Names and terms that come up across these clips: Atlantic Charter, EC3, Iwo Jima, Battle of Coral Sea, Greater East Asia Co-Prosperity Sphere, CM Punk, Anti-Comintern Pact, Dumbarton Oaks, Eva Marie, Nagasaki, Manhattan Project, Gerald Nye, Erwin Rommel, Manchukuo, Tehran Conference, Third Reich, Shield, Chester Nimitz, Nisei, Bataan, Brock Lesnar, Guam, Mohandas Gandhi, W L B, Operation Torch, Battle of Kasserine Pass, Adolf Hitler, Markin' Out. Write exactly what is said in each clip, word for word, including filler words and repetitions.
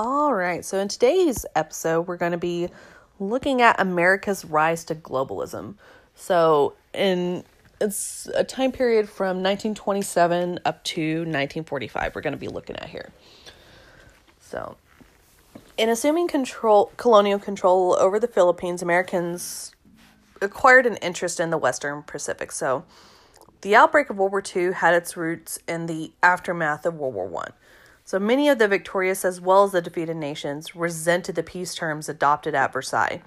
All right, so in today's episode, we're going to be looking at America's rise to globalism. So in it's a time period from nineteen twenty-seven up to nineteen forty-five we're going to be looking at here. So in assuming control, colonial control over the Philippines, Americans acquired an interest in the Western Pacific. So the outbreak of World War Two had its roots in the aftermath of World War One. So many of the victorious as well as the defeated nations resented the peace terms adopted at Versailles.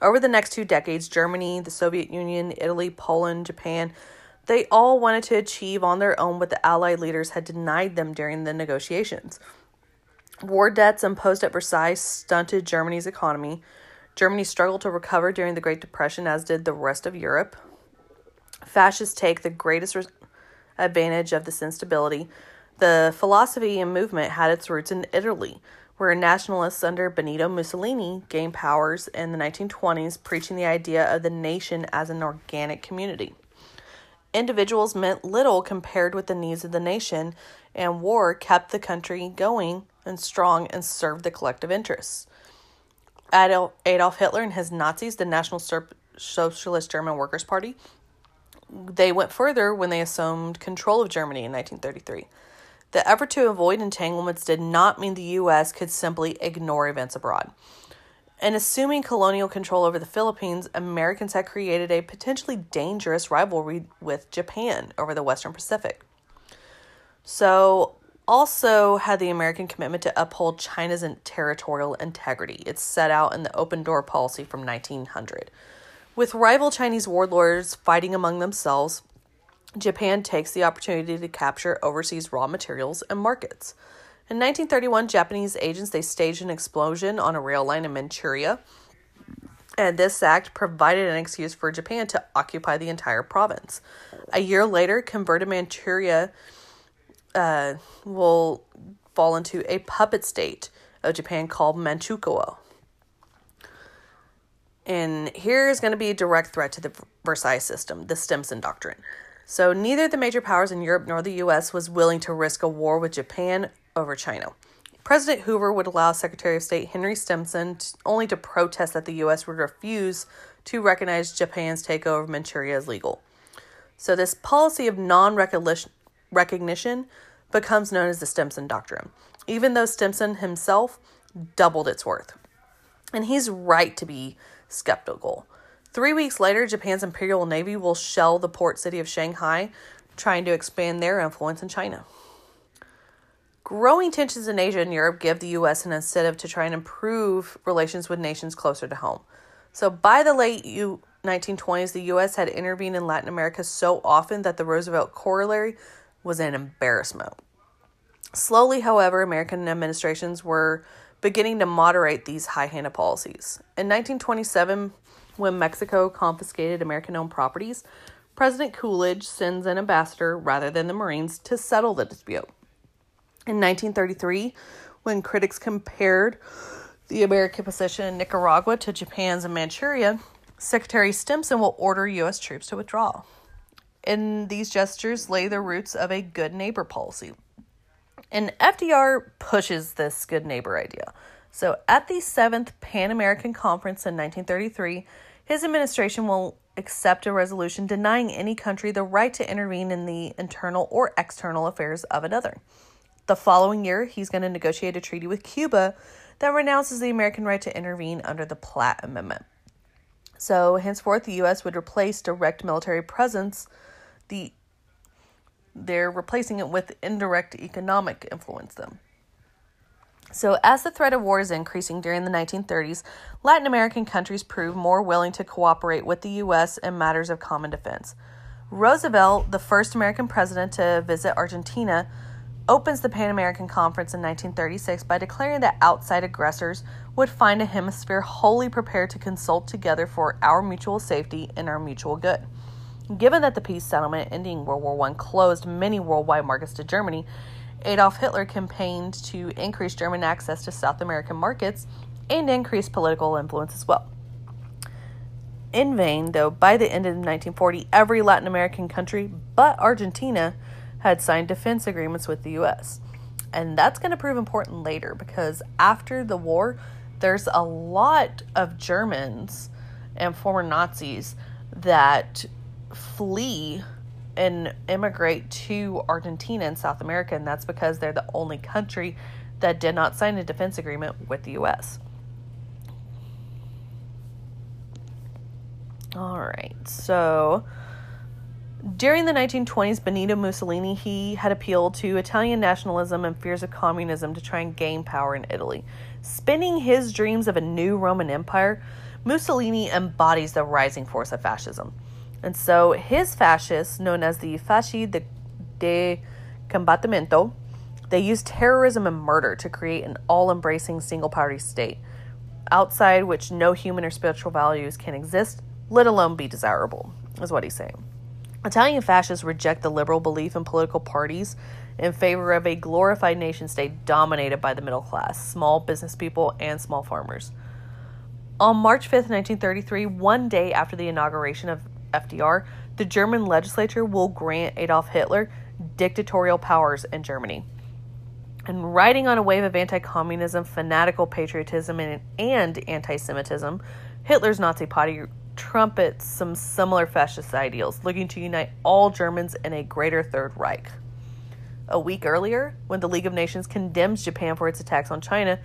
Over the next two decades, Germany, the Soviet Union, Italy, Poland, Japan, they all wanted to achieve on their own what the Allied leaders had denied them during the negotiations. War debts imposed at Versailles stunted Germany's economy. Germany struggled to recover during the Great Depression, as did the rest of Europe. Fascists take the greatest re- advantage of this instability. The philosophy and movement had its roots in Italy, where nationalists under Benito Mussolini gained powers in the nineteen twenties, preaching the idea of the nation as an organic community. Individuals meant little compared with the needs of the nation, and war kept the country going and strong and served the collective interests. Adolf Hitler and his Nazis, the National Socialist German Workers' Party, they went further when they assumed control of Germany in nineteen thirty-three. The effort to avoid entanglements did not mean the U S could simply ignore events abroad. In assuming colonial control over the Philippines, Americans had created a potentially dangerous rivalry with Japan over the Western Pacific. So also had the American commitment to uphold China's territorial integrity. It's set out in the Open Door Policy from nineteen hundred. With rival Chinese warlords fighting among themselves, Japan takes the opportunity to capture overseas raw materials and markets. In nineteen thirty-one, Japanese agents, they staged an explosion on a rail line in Manchuria, and this act provided an excuse for Japan to occupy the entire province. A year later, converted Manchuria uh, will fall into a puppet state of Japan called Manchukuo. And here is going to be a direct threat to the Versailles system, the Stimson Doctrine. So neither the major powers in Europe nor the U S was willing to risk a war with Japan over China. President Hoover would allow Secretary of State Henry Stimson to, only to protest that the U S would refuse to recognize Japan's takeover of Manchuria as legal. So this policy of non-recognition becomes known as the Stimson Doctrine, even though Stimson himself doubled its worth. And he's right to be skeptical. Three weeks later, Japan's Imperial Navy will shell the port city of Shanghai, trying to expand their influence in China. Growing tensions in Asia and Europe give the U S an incentive to try and improve relations with nations closer to home. So by the late nineteen twenties, the U S had intervened in Latin America so often that the Roosevelt corollary was an embarrassment. Slowly, however, American administrations were beginning to moderate these high-handed policies. In nineteen twenty-seven, when Mexico confiscated American-owned properties, President Coolidge sends an ambassador, rather than the Marines, to settle the dispute. In nineteen thirty-three, when critics compared the American position in Nicaragua to Japan's in Manchuria, Secretary Stimson will order U S troops to withdraw. And these gestures lay the roots of a Good Neighbor Policy. And F D R pushes this Good Neighbor idea. So at the seventh Pan-American Conference in nineteen thirty-three, his administration will accept a resolution denying any country the right to intervene in the internal or external affairs of another. The following year, he's going to negotiate a treaty with Cuba that renounces the American right to intervene under the Platt Amendment. So henceforth, the U S would replace direct military presence, the they're replacing it with indirect economic influence them. So as the threat of war is increasing during the nineteen thirties, Latin American countries prove more willing to cooperate with the U S in matters of common defense. Roosevelt, the first American president to visit Argentina, opens the Pan American Conference in nineteen thirty-six by declaring that outside aggressors would find a hemisphere wholly prepared to consult together for our mutual safety and our mutual good. Given that the peace settlement ending World War One closed many worldwide markets to Germany, Adolf Hitler campaigned to increase German access to South American markets and increase political influence as well. In vain, though, by the end of nineteen forty, every Latin American country but Argentina had signed defense agreements with the U S And that's going to prove important later, because after the war, there's a lot of Germans and former Nazis that flee and immigrate to Argentina and South America, and that's because they're the only country that did not sign a defense agreement with the U S All right, so during the nineteen twenties, Benito Mussolini, he had appealed to Italian nationalism and fears of communism to try and gain power in Italy. Spinning his dreams of a new Roman Empire, Mussolini embodies the rising force of fascism. And so his fascists, known as the Fasci di Combattimento, they used terrorism and murder to create an all-embracing single-party state, outside which no human or spiritual values can exist, let alone be desirable, is what he's saying. Italian fascists reject the liberal belief in political parties in favor of a glorified nation-state dominated by the middle class, small business people, and small farmers. On March fifth, nineteen thirty-three, one day after the inauguration of F D R, the German legislature will grant Adolf Hitler dictatorial powers in Germany. And riding on a wave of anti-communism, fanatical patriotism, and, and anti-Semitism, Hitler's Nazi Party trumpets some similar fascist ideals, looking to unite all Germans in a greater Third Reich. A week earlier, when the League of Nations condemns Japan for its attacks on China,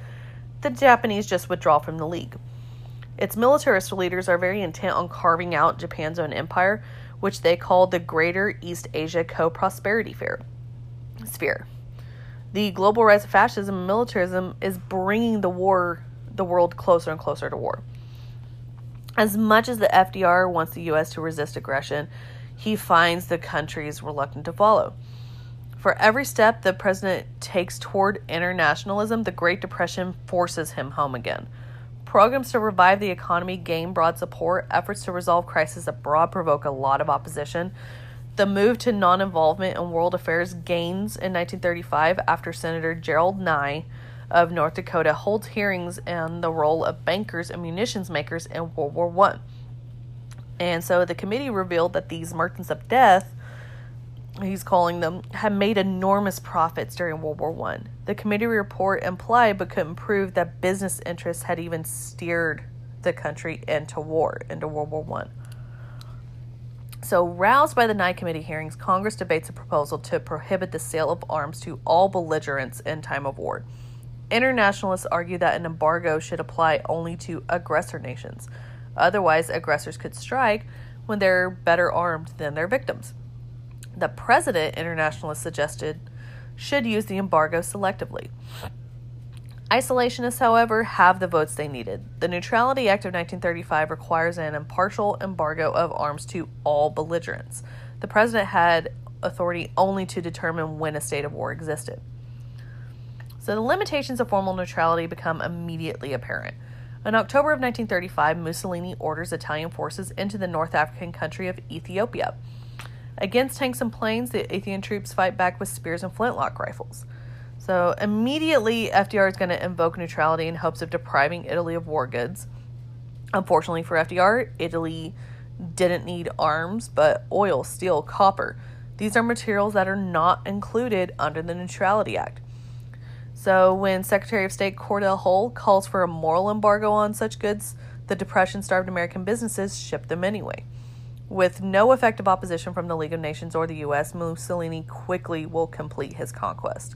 the Japanese just withdraw from the League. Its militarist leaders are very intent on carving out Japan's own empire, which they call the Greater East Asia Co-Prosperity Sphere. The global rise of fascism and militarism is bringing the war, the world closer and closer to war. As much as the F D R wants the U S to resist aggression, he finds the countries reluctant to follow. For every step the president takes toward internationalism, the Great Depression forces him home again. Programs to revive the economy gain broad support. Efforts to resolve crises abroad provoke a lot of opposition. The move to non-involvement in world affairs gains in nineteen thirty-five after Senator Gerald Nye of North Dakota holds hearings on the role of bankers and munitions makers in World War One. And so the committee revealed that these merchants of death, he's calling them, had made enormous profits during World War One. The committee report implied but couldn't prove that business interests had even steered the country into war, into World War One. So, roused by the Nye Committee hearings, Congress debates a proposal to prohibit the sale of arms to all belligerents in time of war. Internationalists argue that an embargo should apply only to aggressor nations. Otherwise, aggressors could strike when they're better armed than their victims. The president, internationalists suggested, should use the embargo selectively. Isolationists, however, have the votes they needed. The Neutrality Act of nineteen thirty-five requires an impartial embargo of arms to all belligerents. The president had authority only to determine when a state of war existed. So the limitations of formal neutrality become immediately apparent. In October of nineteen thirty-five, Mussolini orders Italian forces into the North African country of Ethiopia. Against tanks and planes, the Ethiopian troops fight back with spears and flintlock rifles. So immediately, F D R is going to invoke neutrality in hopes of depriving Italy of war goods. Unfortunately for F D R, Italy didn't need arms, but oil, steel, copper. These are materials that are not included under the Neutrality Act. So when Secretary of State Cordell Hull calls for a moral embargo on such goods, the Depression-starved American businesses ship them anyway. With no effective opposition from the League of Nations or the U S, Mussolini quickly will complete his conquest.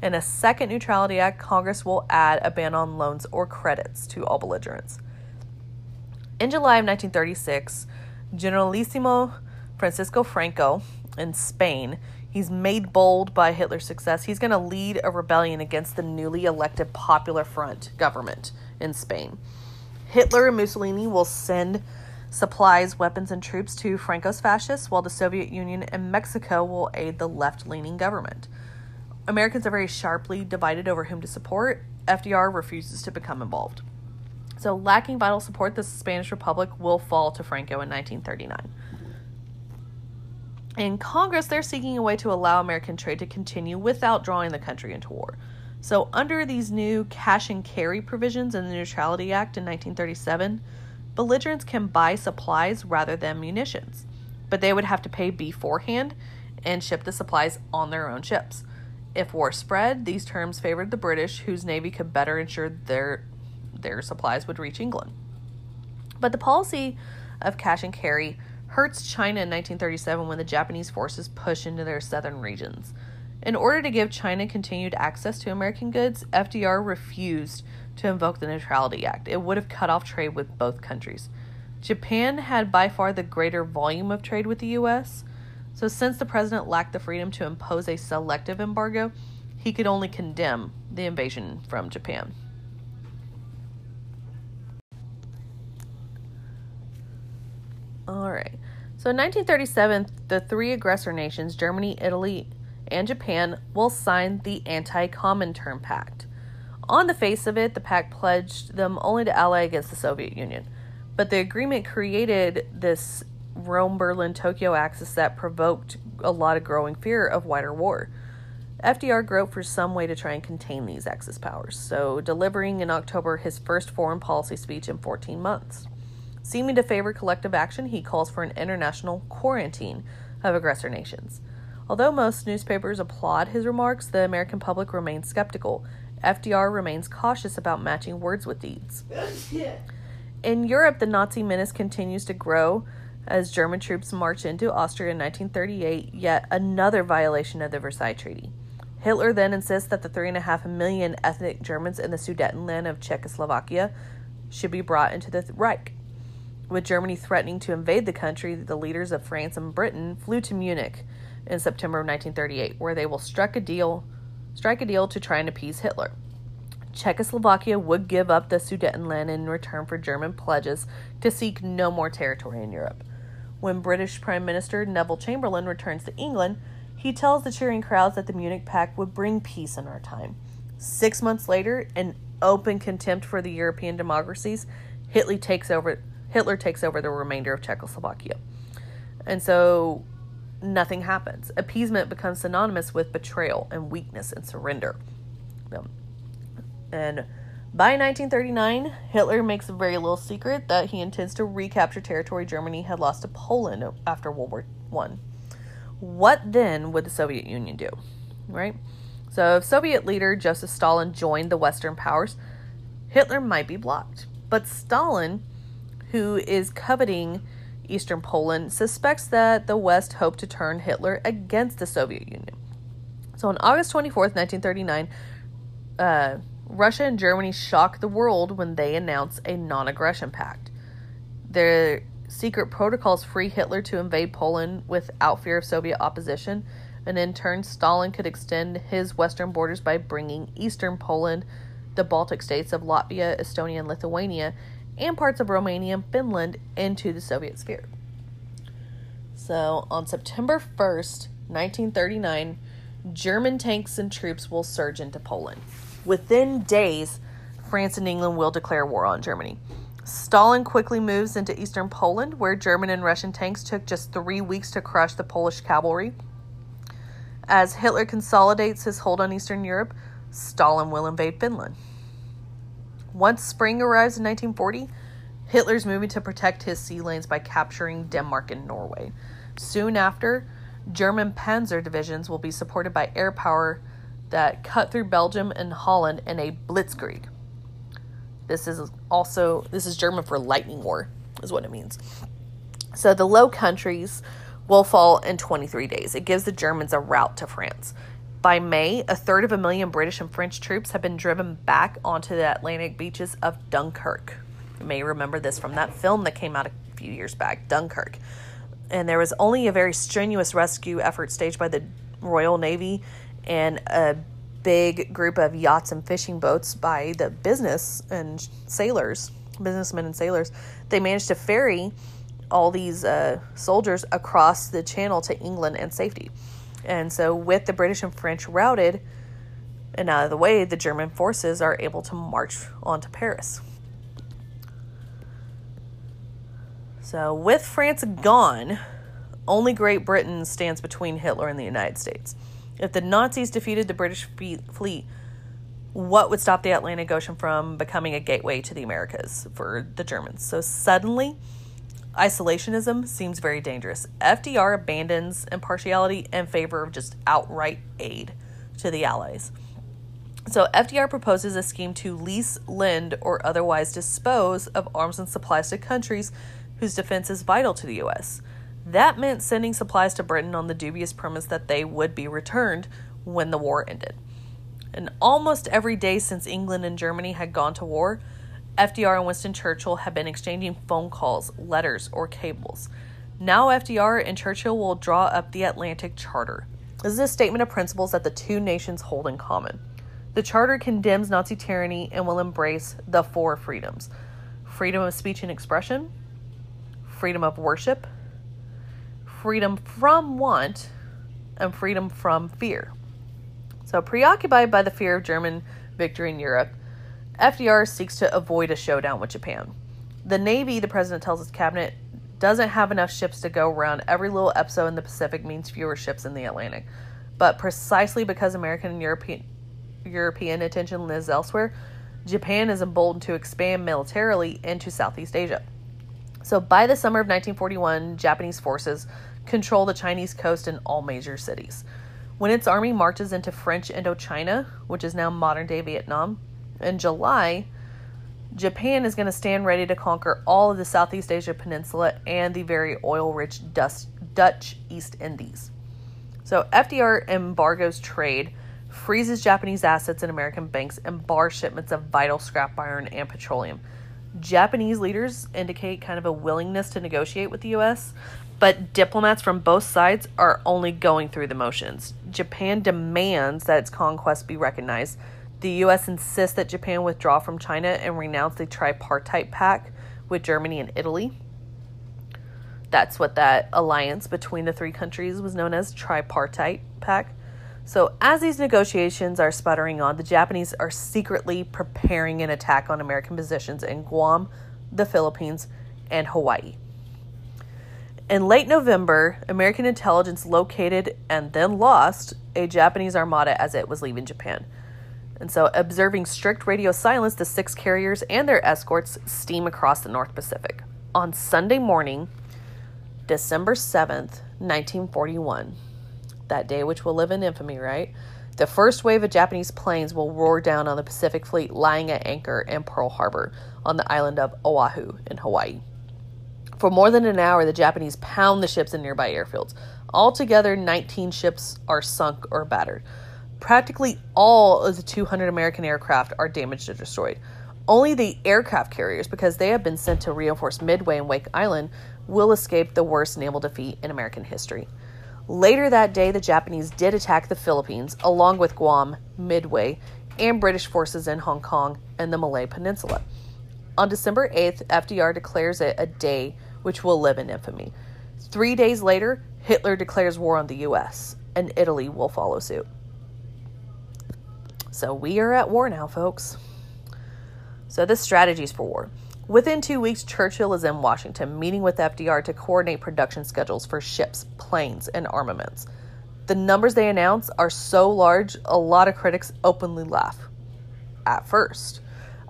In a second Neutrality Act, Congress will add a ban on loans or credits to all belligerents. In July of nineteen thirty-six, Generalissimo Francisco Franco in Spain, he's made bold by Hitler's success. He's going to lead a rebellion against the newly elected Popular Front government in Spain. Hitler and Mussolini will send supplies, weapons, and troops to Franco's fascists, while the Soviet Union and Mexico will aid the left-leaning government. Americans are very sharply divided over whom to support. F D R refuses to become involved. So, lacking vital support, the Spanish Republic will fall to Franco in nineteen thirty-nine. In Congress, they're seeking a way to allow American trade to continue without drawing the country into war. So, under these new cash and carry provisions in the Neutrality Act in nineteen thirty-seven, belligerents can buy supplies rather than munitions, but they would have to pay beforehand and ship the supplies on their own ships. If war spread, these terms favored the British, whose navy could better ensure their their supplies would reach England. But the policy of cash and carry hurts China in nineteen thirty-seven when the Japanese forces push into their southern regions. In order to give China continued access to American goods, F D R refused to invoke the Neutrality Act. It would have cut off trade with both countries. Japan had by far the greater volume of trade with the U S, so since the president lacked the freedom to impose a selective embargo, he could only condemn the invasion from Japan. All right. So in nineteen thirty-seven, the three aggressor nations, Germany, Italy, and Japan, will sign the Anti-Comintern Pact. On the face of it, the pact pledged them only to ally against the Soviet Union, but the agreement created this Rome, Berlin, Tokyo axis that provoked a lot of growing fear of wider war. F D R groped for some way to try and contain these axis powers, so delivering in October his first foreign policy speech in fourteen months. Seeming to favor collective action, he calls for an international quarantine of aggressor nations. Although most newspapers applaud his remarks, the American public remains skeptical. F D R remains cautious about matching words with deeds. In Europe, the Nazi menace continues to grow as German troops march into Austria in nineteen thirty-eight, yet another violation of the Versailles Treaty. Hitler then insists that the three and a half million ethnic Germans in the Sudetenland of Czechoslovakia should be brought into the Reich. With Germany threatening to invade the country, the leaders of France and Britain flew to Munich in September of nineteen thirty-eight, where they will strike a deal, strike a deal to try and appease Hitler. Czechoslovakia would give up the Sudetenland in return for German pledges to seek no more territory in Europe. When British Prime Minister Neville Chamberlain returns to England, he tells the cheering crowds that the Munich Pact would bring peace in our time. Six months later, in open contempt for the European democracies, Hitler takes over, Hitler takes over the remainder of Czechoslovakia. And so nothing happens. Appeasement becomes synonymous with betrayal and weakness and surrender. And by nineteen thirty-nine, Hitler makes a very little secret that he intends to recapture territory Germany had lost to Poland after World War One. What then would the Soviet Union do, right? So if Soviet leader Joseph Stalin joined the Western powers, Hitler might be blocked. But Stalin, who is coveting Eastern Poland, suspects that the West hoped to turn Hitler against the Soviet Union. So on August twenty-fourth, nineteen thirty-nine, uh... Russia and Germany shocked the world when they announced a non-aggression pact. Their secret protocols free Hitler to invade Poland without fear of Soviet opposition, and in turn Stalin could extend his western borders by bringing eastern Poland, the Baltic states of Latvia, Estonia, and Lithuania, and parts of Romania and Finland into the Soviet sphere. So on September first, nineteen thirty-nine, German tanks and troops will surge into Poland. Within days, France and England will declare war on Germany. Stalin quickly moves into eastern Poland, where German and Russian tanks took just three weeks to crush the Polish cavalry. As Hitler consolidates his hold on Eastern Europe, Stalin will invade Finland. Once spring arrives in nineteen forty, Hitler's moving to protect his sea lanes by capturing Denmark and Norway. Soon after, German panzer divisions will be supported by air power that cut through Belgium and Holland in a blitzkrieg. This is also, this is German for lightning war, is what it means. So the Low Countries will fall in twenty-three days. It gives the Germans a route to France. By May, a third of a million British and French troops have been driven back onto the Atlantic beaches of Dunkirk. You may remember this from that film that came out a few years back, Dunkirk. And there was only a very strenuous rescue effort staged by the Royal Navy and a big group of yachts and fishing boats by the business and sailors, businessmen and sailors. They managed to ferry all these uh, soldiers across the channel to England and safety. And so with the British and French routed and out of the way, the German forces are able to march on to Paris. So with France gone, only Great Britain stands between Hitler and the United States. If the Nazis defeated the British fleet, what would stop the Atlantic Ocean from becoming a gateway to the Americas for the Germans? So suddenly, isolationism seems very dangerous. F D R abandons impartiality in favor of just outright aid to the Allies. So F D R proposes a scheme to lease, lend, or otherwise dispose of arms and supplies to countries whose defense is vital to the U S. That meant sending supplies to Britain on the dubious premise that they would be returned when the war ended. And almost every day since England and Germany had gone to war, F D R and Winston Churchill had been exchanging phone calls, letters, or cables. Now F D R and Churchill will draw up the Atlantic Charter. This is a statement of principles that the two nations hold in common. The Charter condemns Nazi tyranny and will embrace the four freedoms: freedom of speech and expression, freedom of worship, freedom from want, and freedom from fear. So preoccupied by the fear of German victory in Europe, F D R seeks to avoid a showdown with Japan. The Navy, the president tells his cabinet, doesn't have enough ships to go around. Every little episode in the Pacific means fewer ships in the Atlantic. But precisely because American and European, European attention lives elsewhere, Japan is emboldened to expand militarily into Southeast Asia. So by the summer of nineteen forty-one, Japanese forces control the Chinese coast and all major cities. When its army marches into French Indochina, which is now modern-day Vietnam, in July, Japan is going to stand ready to conquer all of the Southeast Asia Peninsula and the very oil-rich Dutch East Indies. So F D R embargoes trade, freezes Japanese assets in American banks, and bars shipments of vital scrap iron and petroleum. Japanese leaders indicate kind of a willingness to negotiate with the U S, but diplomats from both sides are only going through the motions. Japan demands that its conquest be recognized. The U S insists that Japan withdraw from China and renounce the Tripartite Pact with Germany and Italy. That's what that alliance between the three countries was known as, Tripartite Pact. So as these negotiations are sputtering on, the Japanese are secretly preparing an attack on American positions in Guam, the Philippines, and Hawaii. In late November, American intelligence located and then lost a Japanese armada as it was leaving Japan. And so, observing strict radio silence, the six carriers and their escorts steam across the North Pacific. On Sunday morning, December seventh, nineteen forty-one, that day which will live in infamy, right? The first wave of Japanese planes will roar down on the Pacific Fleet lying at anchor in Pearl Harbor on the island of Oahu in Hawaii. For more than an hour, the Japanese pound the ships in nearby airfields. Altogether, nineteen ships are sunk or battered. Practically all of the two hundred American aircraft are damaged or destroyed. Only the aircraft carriers, because they have been sent to reinforce Midway and Wake Island, will escape the worst naval defeat in American history. Later that day, the Japanese did attack the Philippines, along with Guam, Midway, and British forces in Hong Kong and the Malay Peninsula. On December eighth, F D R declares it a day which will live in infamy. Three days later, Hitler declares war on the U S, and Italy will follow suit. So we are at war now, folks. So the strategies for war. Within two weeks, Churchill is in Washington, meeting with F D R to coordinate production schedules for ships, planes, and armaments. The numbers they announce are so large, a lot of critics openly laugh. At first.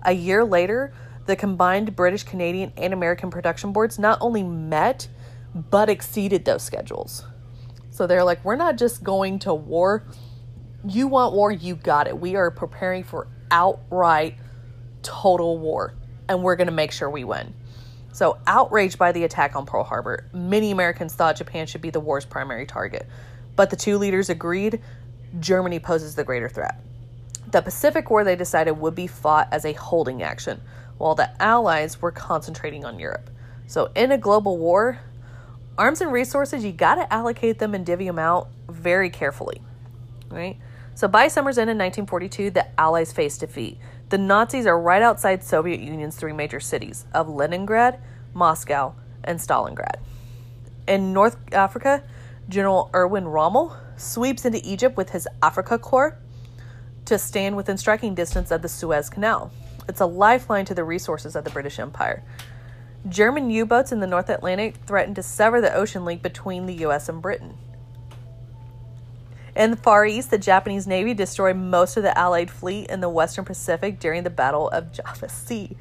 A year later, the combined British, Canadian, and American production boards not only met, but exceeded those schedules. So they're like, we're not just going to war. You want war, you got it. We are preparing for outright total war. And we're going to make sure we win. So, outraged by the attack on Pearl Harbor, many Americans thought Japan should be the war's primary target. But the two leaders agreed Germany poses the greater threat. The Pacific War, they decided, would be fought as a holding action, while the Allies were concentrating on Europe. So, in a global war, arms and resources, you got to allocate them and divvy them out very carefully, right? So, by summer's end in nineteen forty-two, the Allies faced defeat. The Nazis are right outside Soviet Union's three major cities of Leningrad, Moscow, and Stalingrad. In North Africa, General Erwin Rommel sweeps into Egypt with his Africa Corps to stand within striking distance of the Suez Canal. It's a lifeline to the resources of the British Empire. German U-boats in the North Atlantic threaten to sever the ocean link between the U S and Britain. In the Far East, the Japanese Navy destroyed most of the Allied fleet in the Western Pacific during the Battle of Java Sea.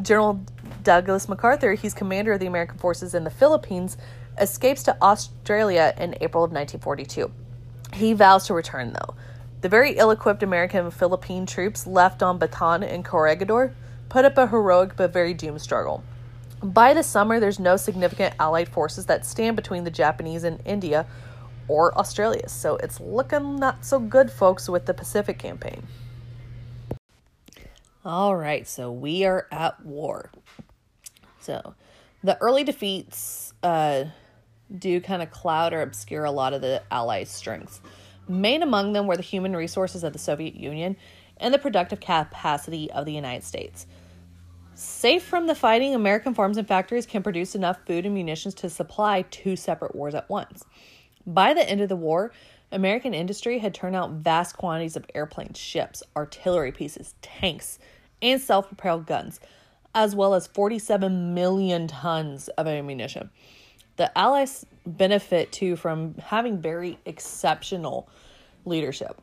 General Douglas MacArthur, he's commander of the American forces in the Philippines, escapes to Australia in April of nineteen forty-two. He vows to return, though. The very ill-equipped American and Philippine troops left on Bataan and Corregidor put up a heroic but very doomed struggle. By the summer, there's no significant Allied forces that stand between the Japanese and India or Australia, so it's looking not so good, folks, with the Pacific campaign. All right, so we are at war. So the early defeats uh, do kind of cloud or obscure a lot of the Allies' strengths. Main among them were the human resources of the Soviet Union and the productive capacity of the United States. Safe from the fighting, American farms and factories can produce enough food and munitions to supply two separate wars at once. By the end of the war, American industry had turned out vast quantities of airplanes, ships, artillery pieces, tanks, and self-propelled guns, as well as forty-seven million tons of ammunition. The Allies benefit, too, from having very exceptional leadership.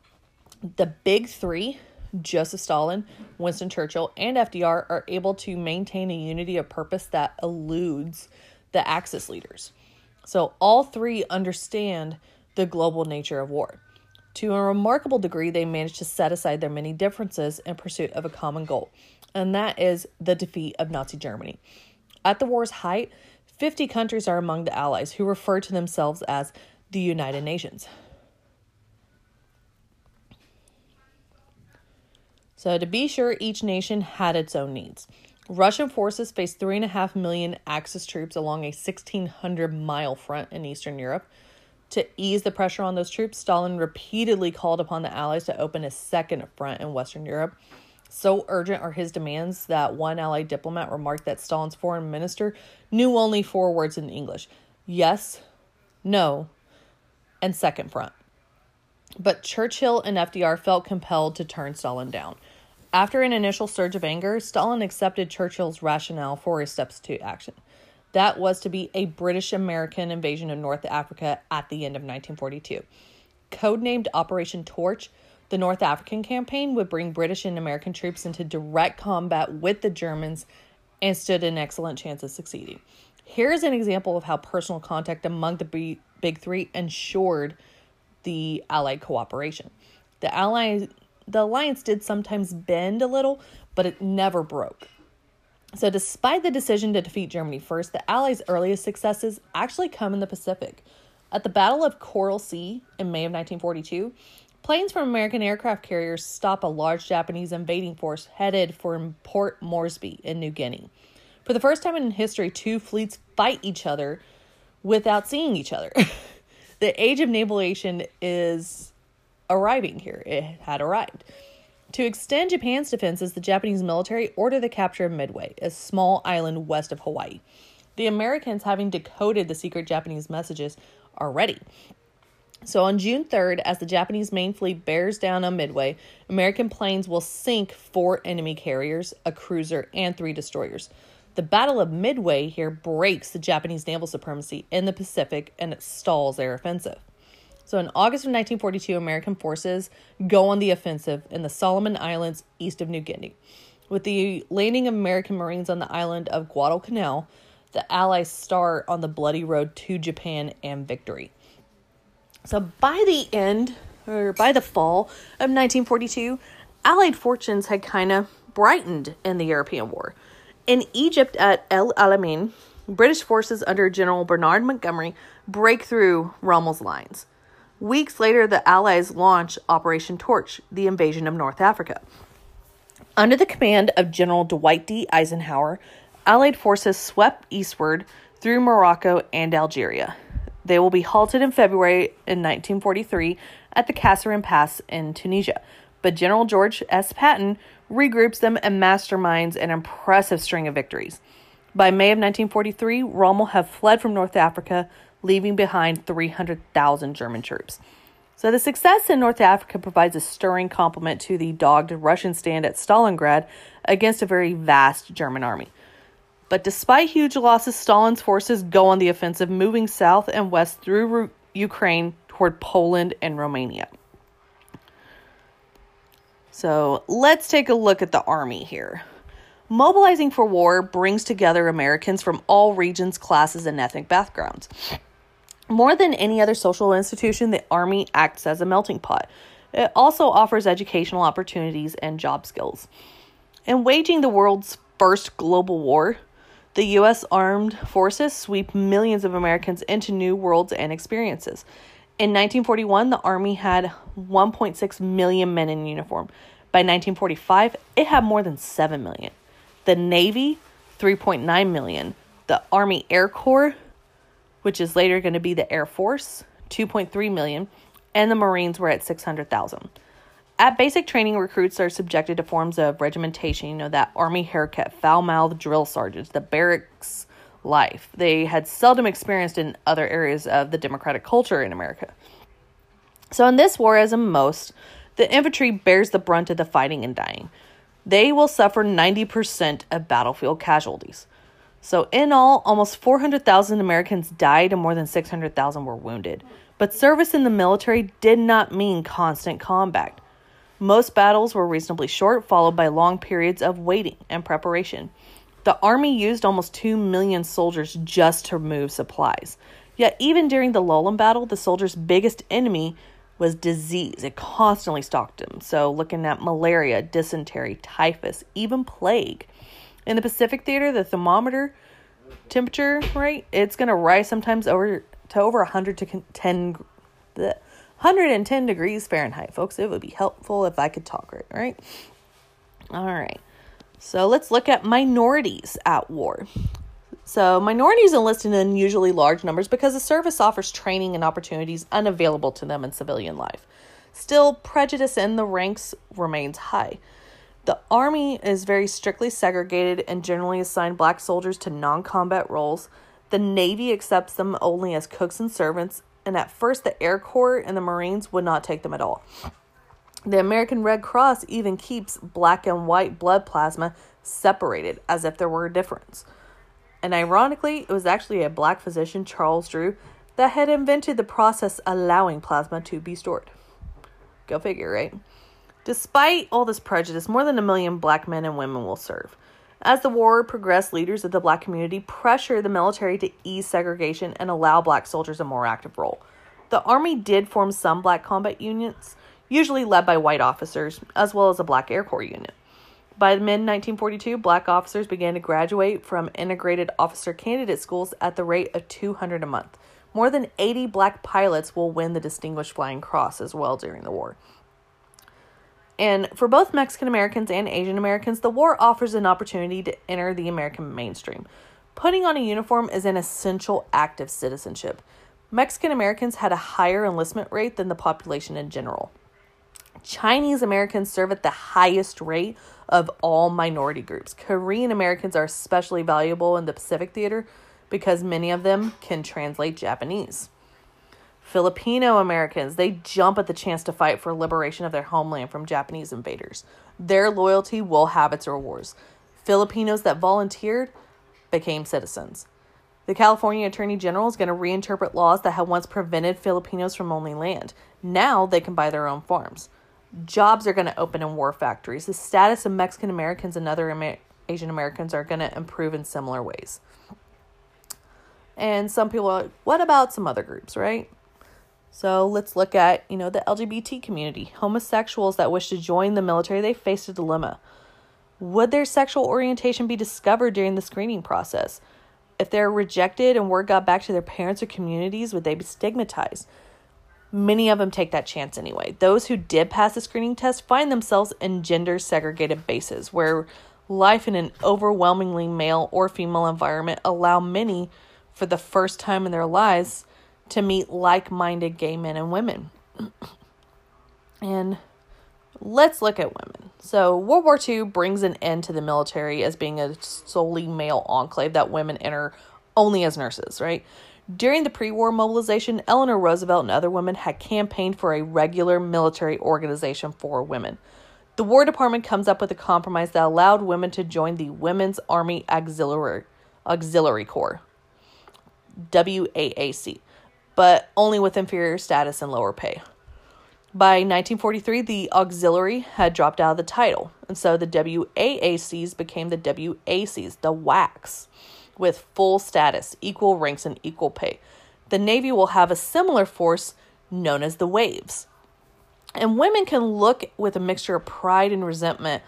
The big three, Joseph Stalin, Winston Churchill, and F D R are able to maintain a unity of purpose that eludes the Axis leaders. So all three understand the global nature of war. To a remarkable degree, they managed to set aside their many differences in pursuit of a common goal, and that is the defeat of Nazi Germany. At the war's height, fifty countries are among the Allies, who refer to themselves as the United Nations. So to be sure, each nation had its own needs. Russian forces faced three and a half million Axis troops along a sixteen hundred mile front in Eastern Europe. To ease the pressure on those troops, Stalin repeatedly called upon the Allies to open a second front in Western Europe. So urgent are his demands that one Allied diplomat remarked that Stalin's foreign minister knew only four words in English: yes, no, and second front. But Churchill and F D R felt compelled to turn Stalin down. After an initial surge of anger, Stalin accepted Churchill's rationale for his substitute action. That was to be a British-American invasion of North Africa at the end of nineteen forty-two. Codenamed Operation Torch, the North African campaign would bring British and American troops into direct combat with the Germans and stood an excellent chance of succeeding. Here's an example of how personal contact among the Big Three ensured the Allied cooperation. The Allies, the alliance did sometimes bend a little, but it never broke. So despite the decision to defeat Germany first, the Allies' earliest successes actually come in the Pacific. At the Battle of Coral Sea in May of nineteen forty-two, planes from American aircraft carriers stop a large Japanese invading force headed for Port Moresby in New Guinea. For the first time in history, two fleets fight each other without seeing each other. The age of naval aviation is arriving here. It had arrived. To extend Japan's defenses, the Japanese military ordered the capture of Midway, a small island west of Hawaii. The Americans, having decoded the secret Japanese messages, are ready. So on June third, as the Japanese main fleet bears down on Midway, American planes will sink four enemy carriers, a cruiser, and three destroyers. The Battle of Midway here breaks the Japanese naval supremacy in the Pacific, and it stalls their offensive. So in August of nineteen forty-two, American forces go on the offensive in the Solomon Islands east of New Guinea. With the landing of American Marines on the island of Guadalcanal, the Allies start on the bloody road to Japan and victory. So by the end, or by the fall of nineteen forty-two, Allied fortunes had kind of brightened in the European war. In Egypt at El Alamein, British forces under General Bernard Montgomery break through Rommel's lines. Weeks later, the Allies launch Operation Torch, the invasion of North Africa. Under the command of General Dwight D. Eisenhower, Allied forces swept eastward through Morocco and Algeria. They will be halted in February in nineteen forty-three at the Kasserine Pass in Tunisia. But General George S. Patton regroups them and masterminds an impressive string of victories. By May of nineteen forty-three, Rommel had fled from North Africa, leaving behind three hundred thousand German troops. So the success in North Africa provides a stirring complement to the dogged Russian stand at Stalingrad against a very vast German army. But despite huge losses, Stalin's forces go on the offensive, moving south and west through Ukraine toward Poland and Romania. So let's take a look at the army here. Mobilizing for war brings together Americans from all regions, classes, and ethnic backgrounds. More than any other social institution, the army acts as a melting pot. It also offers educational opportunities and job skills. In waging the world's first global war, the U S armed forces sweep millions of Americans into new worlds and experiences. In nineteen forty-one, the Army had one point six million men in uniform. By nineteen forty-five, it had more than seven million. The Navy, three point nine million. The Army Air Corps, which is later going to be the Air Force, two point three million. And the Marines were at six hundred thousand. At basic training, recruits are subjected to forms of regimentation. You know, that Army haircut, foul-mouthed drill sergeants, the barracks life they had seldom experienced in other areas of the democratic culture in America. So in this war, as in most, the infantry bears the brunt of the fighting and dying. They will suffer ninety percent of battlefield casualties. So in all, almost four hundred thousand Americans died and more than six hundred thousand were wounded. But service in the military did not mean constant combat. Most battles were reasonably short, followed by long periods of waiting and preparation. The Army used almost two million soldiers just to move supplies. Yet even during the Lowland Battle, the soldiers' biggest enemy was disease. It constantly stalked them. So looking at malaria, dysentery, typhus, even plague. In the Pacific Theater, the thermometer temperature, right, it's going to rise sometimes over to over one hundred ten, the one hundred ten degrees Fahrenheit. Folks, it would be helpful if I could talk right, right? All right. So let's look at minorities at war. So minorities enlist in unusually large numbers because the service offers training and opportunities unavailable to them in civilian life. Still, prejudice in the ranks remains high. The Army is very strictly segregated and generally assigned black soldiers to non-combat roles. The Navy accepts them only as cooks and servants, and at first the Air Corps and the Marines would not take them at all. The American Red Cross even keeps black and white blood plasma separated as if there were a difference. And ironically, it was actually a black physician, Charles Drew, that had invented the process allowing plasma to be stored. Go figure, right? Despite all this prejudice, more than a million black men and women will serve. As the war progressed, leaders of the black community pressured the military to ease segregation and allow black soldiers a more active role. The Army did form some black combat units, usually led by white officers, as well as a black Air Corps unit. By mid nineteen forty-two, black officers began to graduate from integrated officer candidate schools at the rate of two hundred a month. More than eighty black pilots will win the Distinguished Flying Cross as well during the war. And for both Mexican Americans and Asian Americans, the war offers an opportunity to enter the American mainstream. Putting on a uniform is an essential act of citizenship. Mexican Americans had a higher enlistment rate than the population in general. Chinese Americans serve at the highest rate of all minority groups. Korean Americans are especially valuable in the Pacific Theater because many of them can translate Japanese. Filipino Americans, they jump at the chance to fight for liberation of their homeland from Japanese invaders. Their loyalty will have its rewards. Filipinos that volunteered became citizens. The California Attorney General is going to reinterpret laws that had once prevented Filipinos from owning land. Now they can buy their own farms. Jobs are going to open in war factories. The status of Mexican Americans and other Amer- Asian Americans are going to improve in similar ways. And some people are like, what about some other groups, right? So let's look at, you know, the L G B T community. Homosexuals that wish to join the military, they faced a dilemma. Would their sexual orientation be discovered during the screening process? If they're rejected and word got back to their parents or communities, would they be stigmatized? Many of them take that chance anyway. Those who did pass the screening test find themselves in gender-segregated bases where life in an overwhelmingly male or female environment allow many, for the first time in their lives, to meet like-minded gay men and women. And let's look at women. So World War Two brings an end to the military as being a solely male enclave that women enter only as nurses, right? During the pre-war mobilization, Eleanor Roosevelt and other women had campaigned for a regular military organization for women. The War Department comes up with a compromise that allowed women to join the Women's Army Auxiliary, Auxiliary Corps, W A A C, but only with inferior status and lower pay. By nineteen forty-three, the auxiliary had dropped out of the title, and so the W A A Cs became the W A Cs, the W A Cs, with full status, equal ranks, and equal pay. The Navy will have a similar force known as the WAVES. And women can look with a mixture of pride and resentment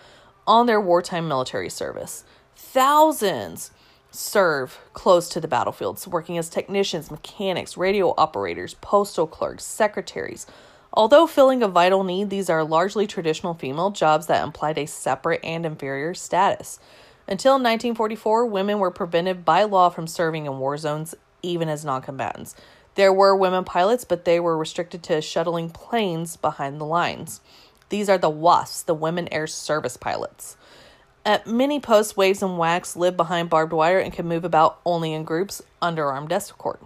on their wartime military service. Thousands serve close to the battlefields, working as technicians, mechanics, radio operators, postal clerks, secretaries. Although filling a vital need, these are largely traditional female jobs that implied a separate and inferior status. Until nineteen forty-four, women were prevented by law from serving in war zones, even as non-combatants. There were women pilots, but they were restricted to shuttling planes behind the lines. These are the W A S Ps, the Women Air Service Pilots. At many posts, waves and whacks live behind barbed wire and can move about only in groups under armed escort.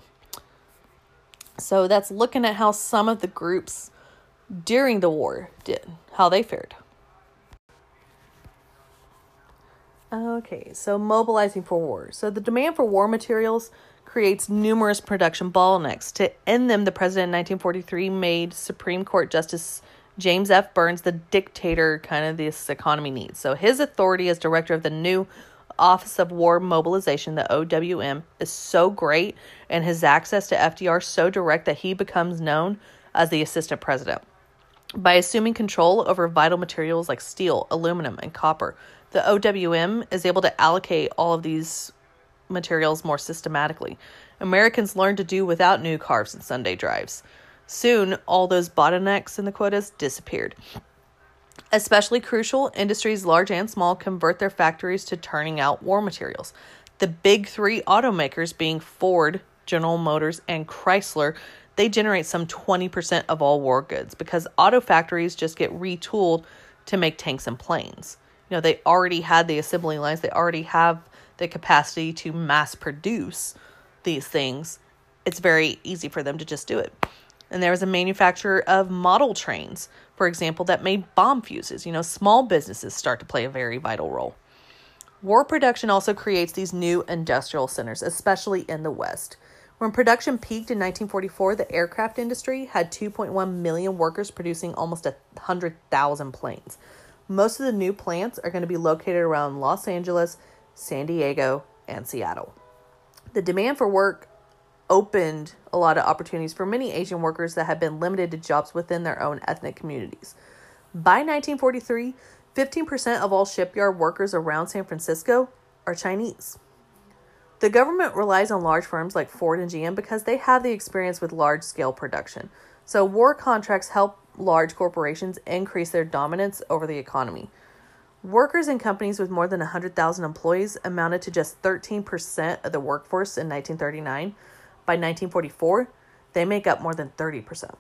So that's looking at how some of the groups during the war did, how they fared. Okay, so mobilizing for war. So the demand for war materials creates numerous production bottlenecks. To end them, the president in nineteen forty-three made Supreme Court Justice James F. Byrnes the dictator kind of this economy needs. So his authority as director of the new Office of War Mobilization, the O W M, is so great, and his access to F D R so direct that he becomes known as the assistant president. By assuming control over vital materials like steel, aluminum, and copper, the O W M is able to allocate all of these materials more systematically. Americans learned to do without new carbs and Sunday drives. Soon, all those bottlenecks in the quotas disappeared. Especially crucial, industries large and small convert their factories to turning out war materials. The big three automakers being Ford, General Motors, and Chrysler, they generate some twenty percent of all war goods because auto factories just get retooled to make tanks and planes. You know, they already had the assembly lines, they already have the capacity to mass produce these things. It's very easy for them to just do it. And there was a manufacturer of model trains, for example, that made bomb fuses. You know, small businesses start to play a very vital role. War production also creates these new industrial centers, especially in the West. When production peaked in nineteen forty-four, the aircraft industry had two point one million workers producing almost one hundred thousand planes. Most of the new plants are going to be located around Los Angeles, San Diego, and Seattle. The demand for work opened a lot of opportunities for many Asian workers that had been limited to jobs within their own ethnic communities. By nineteen forty-three, fifteen percent of all shipyard workers around San Francisco are Chinese. The government relies on large firms like Ford and G M because they have the experience with large-scale production. So war contracts help large corporations increase their dominance over the economy. Workers in companies with more than one hundred thousand employees amounted to just thirteen percent of the workforce in nineteen thirty-nine. By nineteen forty-four, they make up more than thirty percent.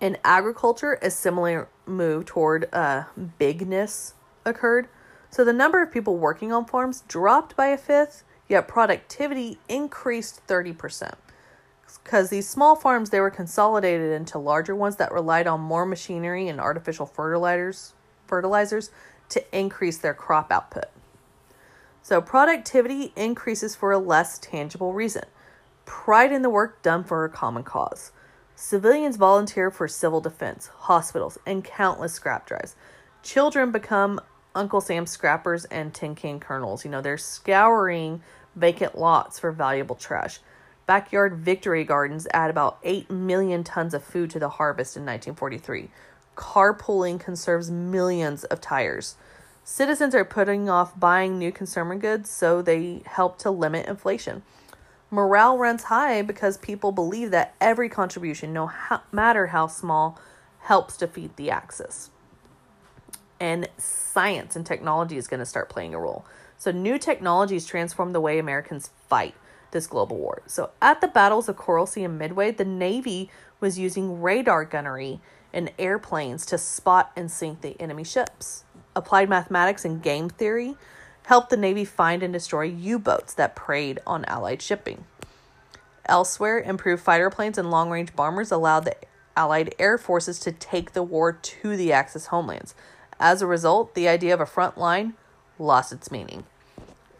In agriculture, a similar move toward uh, bigness occurred. So the number of people working on farms dropped by a fifth, yet productivity increased thirty percent. Because these small farms, they were consolidated into larger ones that relied on more machinery and artificial fertilizers, fertilizers to increase their crop output. So productivity increases for a less tangible reason. Pride in the work done for a common cause. Civilians volunteer for civil defense, hospitals, and countless scrap drives. Children become Uncle Sam scrappers and tin can colonels. You know, they're scouring vacant lots for valuable trash. Backyard victory gardens add about eight million tons of food to the harvest in nineteen forty-three. Carpooling conserves millions of tires. Citizens are putting off buying new consumer goods, so they help to limit inflation. Morale runs high because people believe that every contribution, no ha- matter how small, helps defeat the Axis. And science and technology is going to start playing a role. So new technologies transform the way Americans fight this global war. So at the battles of Coral Sea and Midway, the Navy was using radar gunnery and airplanes to spot and sink the enemy ships. Applied mathematics and game theory helped the Navy find and destroy U-boats that preyed on Allied shipping. Elsewhere, improved fighter planes and long-range bombers allowed the Allied air forces to take the war to the Axis homelands. As a result, the idea of a front line lost its meaning.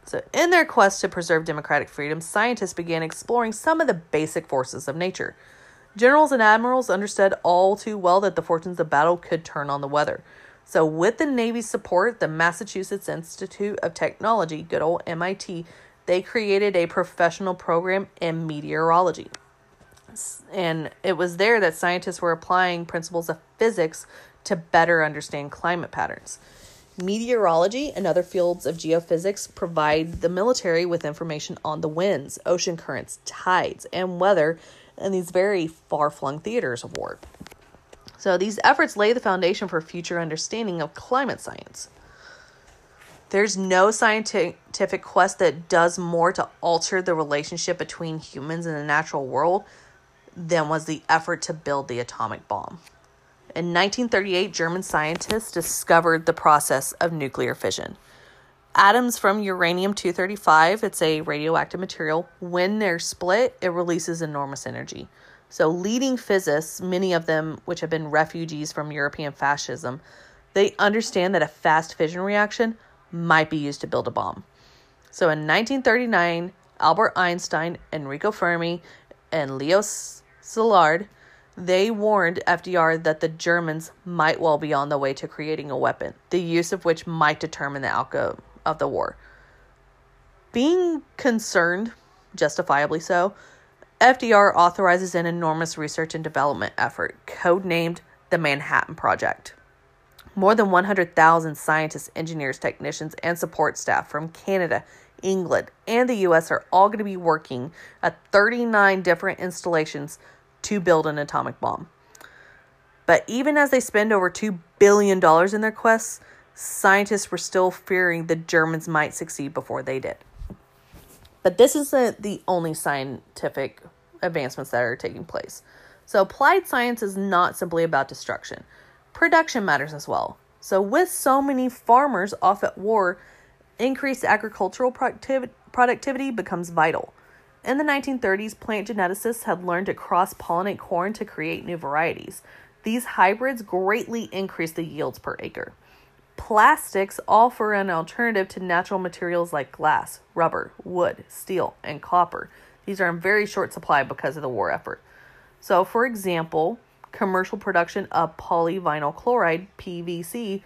So in their quest to preserve democratic freedom, scientists began exploring some of the basic forces of nature. Generals and admirals understood all too well that the fortunes of battle could turn on the weather. So with the Navy's support, the Massachusetts Institute of Technology, good old M I T, they created a professional program in meteorology. experiments, and it was there that scientists were applying principles of physics to better understand climate patterns. Meteorology and other fields of geophysics provide the military with information on the winds, ocean currents, tides, and weather in these very far-flung theaters of war. So these efforts lay the foundation for future understanding of climate science. There's no scientific quest that does more to alter the relationship between humans and the natural world than was the effort to build the atomic bomb. In nineteen thirty-eight, German scientists discovered the process of nuclear fission. Atoms from uranium two thirty-five, it's a radioactive material, when they're split, it releases enormous energy. So leading physicists, many of them which have been refugees from European fascism, they understand that a fast fission reaction might be used to build a bomb. So in nineteen thirty-nine, Albert Einstein, Enrico Fermi, and Leo Szilard, they warned F D R that the Germans might well be on the way to creating a weapon, the use of which might determine the outcome of the war. Being concerned, justifiably so, F D R authorizes an enormous research and development effort, codenamed the Manhattan Project. More than one hundred thousand scientists, engineers, technicians, and support staff from Canada, England, and the U S are all going to be working at thirty-nine different installations to build an atomic bomb. But even as they spend over two billion dollars in their quests, scientists were still fearing the Germans might succeed before they did. But this isn't the only scientific advancements that are taking place. So applied science is not simply about destruction. Production matters as well. So with so many farmers off at war, increased agricultural productiv- productivity becomes vital. In the nineteen thirties, plant geneticists had learned to cross-pollinate corn to create new varieties. These hybrids greatly increase the yields per acre. Plastics offer an alternative to natural materials like glass, rubber, wood, steel, and copper. These are in very short supply because of the war effort. So, for example, commercial production of polyvinyl chloride, P V C,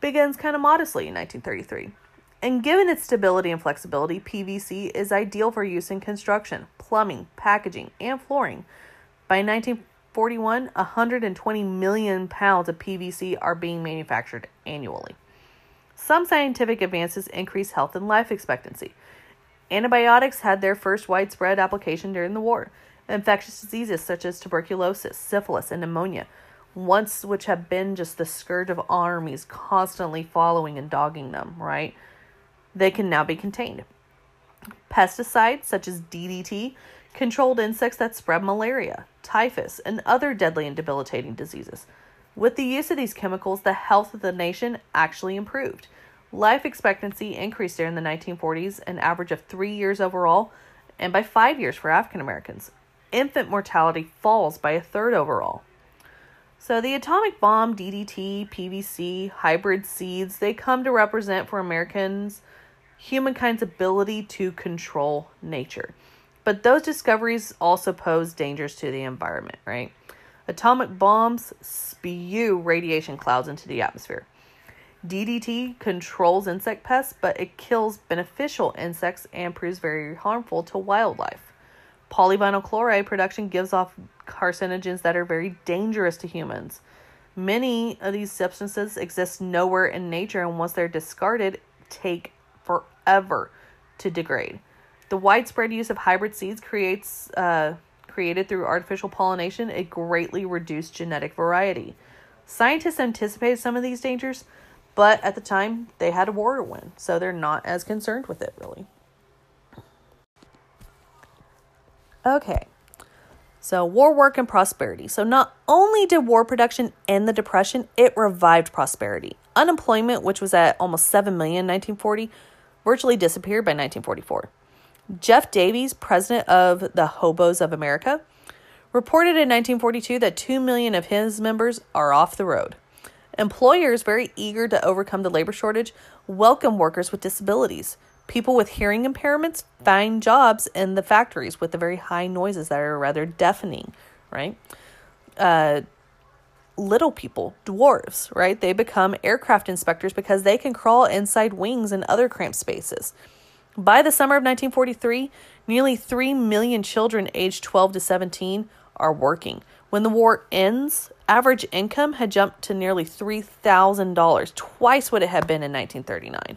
begins kind of modestly in nineteen thirty-three. And given its stability and flexibility, P V C is ideal for use in construction, plumbing, packaging, and flooring. By nineteen forty-one, one hundred twenty million pounds of P V C are being manufactured annually. Some scientific advances increase health and life expectancy. Antibiotics had their first widespread application during the war. Infectious diseases such as tuberculosis, syphilis, and pneumonia, once which have been just the scourge of armies constantly following and dogging them, right? They can now be contained. Pesticides such as D D T controlled insects that spread malaria, typhus, and other deadly and debilitating diseases. With the use of these chemicals, the health of the nation actually improved. Life expectancy increased during the nineteen forties, an average of three years overall, and by five years for African Americans. Infant mortality falls by a third overall. So the atomic bomb, D D T, P V C, hybrid seeds, they come to represent for Americans humankind's ability to control nature. But those discoveries also pose dangers to the environment, right? Atomic bombs spew radiation clouds into the atmosphere. D D T controls insect pests, but it kills beneficial insects and proves very harmful to wildlife. Polyvinyl chloride production gives off carcinogens that are very dangerous to humans. Many of these substances exist nowhere in nature, and once they're discarded, take forever to degrade. The widespread use of hybrid seeds creates, uh, created through artificial pollination, it greatly reduced genetic variety. Scientists anticipated some of these dangers, but at the time, they had a war to win, so they're not as concerned with it, really. Okay, so war, work, and prosperity. So not only did war production end the Depression, it revived prosperity. Unemployment, which was at almost seven million in nineteen forty, virtually disappeared by nineteen forty-four. Jeff Davies, president of the Hobos of America, reported in nineteen forty-two that two million of his members are off the road. Employers, very eager to overcome the labor shortage, welcome workers with disabilities. People with hearing impairments find jobs in the factories with the very high noises that are rather deafening, right? Uh, little people, dwarves, right? They become aircraft inspectors because they can crawl inside wings and other cramped spaces. By the summer of nineteen forty-three, nearly three million children aged twelve to seventeen are working. When the war ends, average income had jumped to nearly three thousand dollars, twice what it had been in nineteen thirty-nine.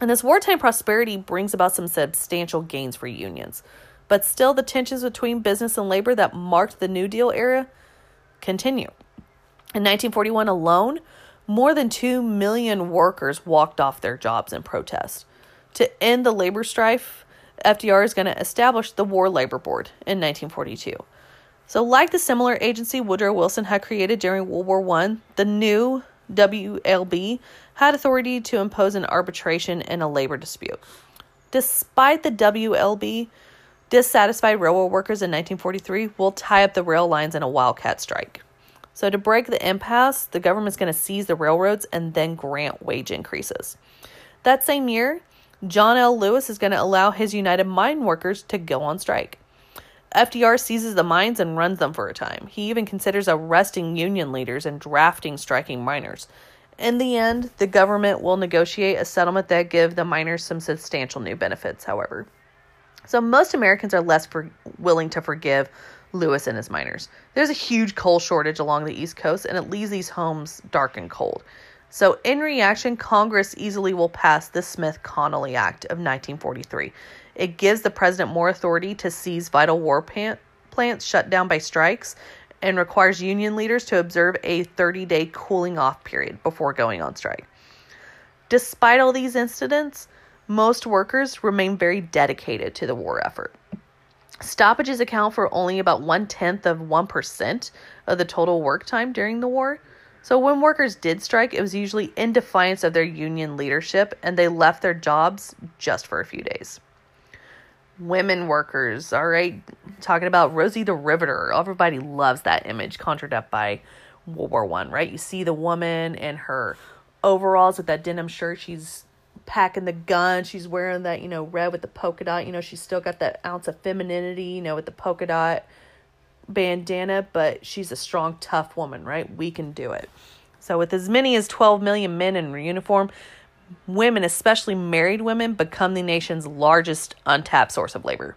And this wartime prosperity brings about some substantial gains for unions. But still, the tensions between business and labor that marked the New Deal era continue. In nineteen forty-one alone, more than two million workers walked off their jobs in protest. To end the labor strife, F D R is going to establish the War Labor Board in nineteen forty-two. So like the similar agency Woodrow Wilson had created during World War One, the new W L B had authority to impose an arbitration in a labor dispute. Despite the W L B, dissatisfied railroad workers in nineteen forty-three will tie up the rail lines in a wildcat strike. So to break the impasse, the government's going to seize the railroads and then grant wage increases. That same year, John L. Lewis is going to allow his United Mine Workers to go on strike. F D R seizes the mines and runs them for a time. He even considers arresting union leaders and drafting striking miners. In the end, the government will negotiate a settlement that gives the miners some substantial new benefits, however. So most Americans are less for- willing to forgive Lewis and his miners. There's a huge coal shortage along the East Coast, and it leaves these homes dark and cold. So in reaction, Congress easily will pass the Smith-Connally Act of nineteen forty-three. It gives the president more authority to seize vital war plant, plants shut down by strikes and requires union leaders to observe a thirty-day cooling-off period before going on strike. Despite all these incidents, most workers remain very dedicated to the war effort. Stoppages account for only about one-tenth of one percent of the total work time during the war. So when workers did strike, it was usually in defiance of their union leadership, and they left their jobs just for a few days. Women workers, all right, talking about Rosie the Riveter. Everybody loves that image conjured up by World War One, right? You see the woman in her overalls with that denim shirt. She's packing the gun. She's wearing that, you know, red with the polka dot. You know, she's still got that ounce of femininity, you know, with the polka dot bandana, but she's a strong, tough woman, right? We can do it. So with as many as twelve million men in uniform, women, especially married women, become the nation's largest untapped source of labor.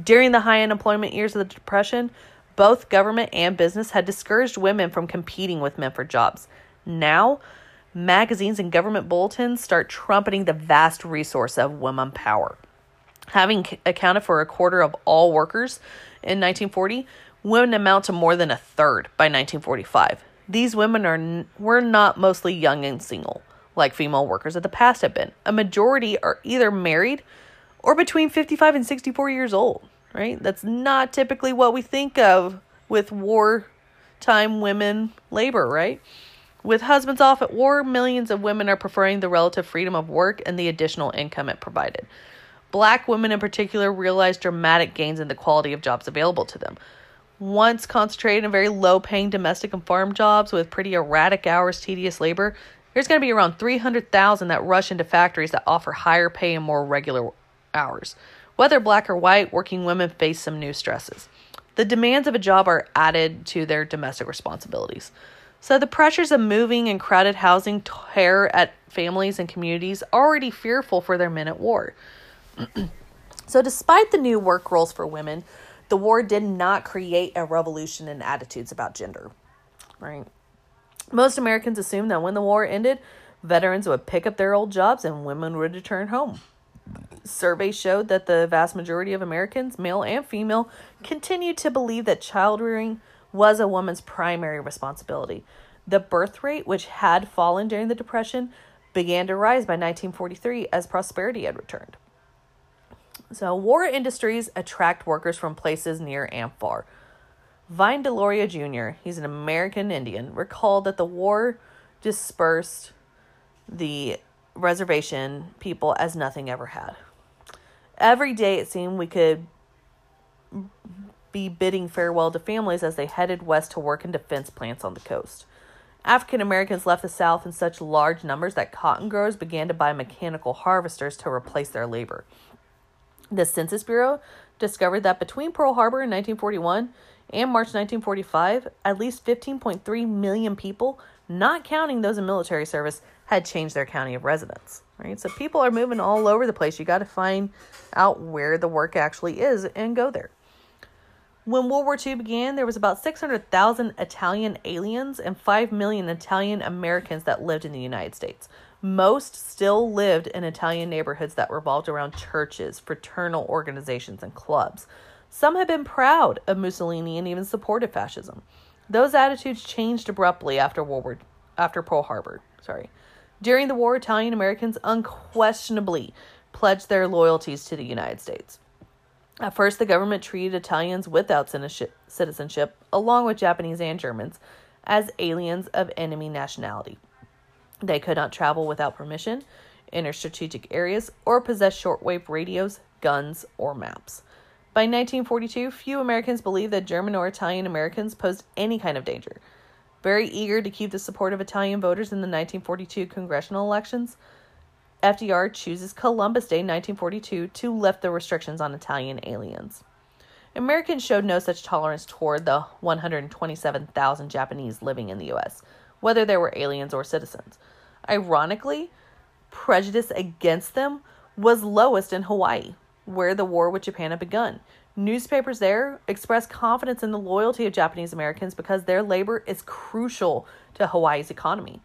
During the high unemployment years of the Depression, both government and business had discouraged women from competing with men for jobs. Now, magazines and government bulletins start trumpeting the vast resource of women power. Having accounted for a quarter of all workers in nineteen forty, women amount to more than a third by nineteen forty-five. These women are were not mostly young and single, like female workers of the past have been. A majority are either married or between fifty-five and sixty-four years old, right? That's not typically what we think of with wartime women labor, right? With husbands off at war, millions of women are preferring the relative freedom of work and the additional income it provided. Black women in particular realized dramatic gains in the quality of jobs available to them. Once concentrated in very low-paying domestic and farm jobs with pretty erratic hours, tedious labor, there's going to be around three hundred thousand that rush into factories that offer higher pay and more regular hours. Whether black or white, working women face some new stresses. The demands of a job are added to their domestic responsibilities. So the pressures of moving and crowded housing tear at families and communities already fearful for their men at war. So despite the new work roles for women, the war did not create a revolution in attitudes about gender, right? Most Americans assumed that when the war ended, veterans would pick up their old jobs and women would return home. Surveys showed that the vast majority of Americans, male and female, continued to believe that child rearing was a woman's primary responsibility. The birth rate, which had fallen during the Depression, began to rise by nineteen forty-three as prosperity had returned. So war industries attract workers from places near and far. Vine Deloria Junior, he's an American Indian, recalled that the war dispersed the reservation people as nothing ever had. Every day it seemed we could be bidding farewell to families as they headed west to work in defense plants on the coast. African Americans left the South in such large numbers that cotton growers began to buy mechanical harvesters to replace their labor. The Census Bureau discovered that between Pearl Harbor in nineteen forty-one and March nineteen forty-five, at least fifteen point three million people, not counting those in military service, had changed their county of residence. Right? So people are moving all over the place. You got to find out where the work actually is and go there. When World War Two began, there was about six hundred thousand Italian aliens and five million Italian Americans that lived in the United States. Most still lived in Italian neighborhoods that revolved around churches, fraternal organizations, and clubs. Some had been proud of Mussolini and even supported fascism. Those attitudes changed abruptly after World War, after Pearl Harbor. Sorry. During the war, Italian Americans unquestionably pledged their loyalties to the United States. At first, the government treated Italians without citizenship, along with Japanese and Germans, as aliens of enemy nationality. They could not travel without permission, enter strategic areas, or possess shortwave radios, guns, or maps. By nineteen forty-two, few Americans believed that German or Italian Americans posed any kind of danger. Very eager to keep the support of Italian voters in the nineteen forty-two congressional elections, F D R chooses Columbus Day nineteen forty-two to lift the restrictions on Italian aliens. Americans showed no such tolerance toward the one hundred twenty-seven thousand Japanese living in the U S, whether they were aliens or citizens. Ironically, prejudice against them was lowest in Hawaii, where the war with Japan had begun. Newspapers there expressed confidence in the loyalty of Japanese Americans because their labor is crucial to Hawaii's economy.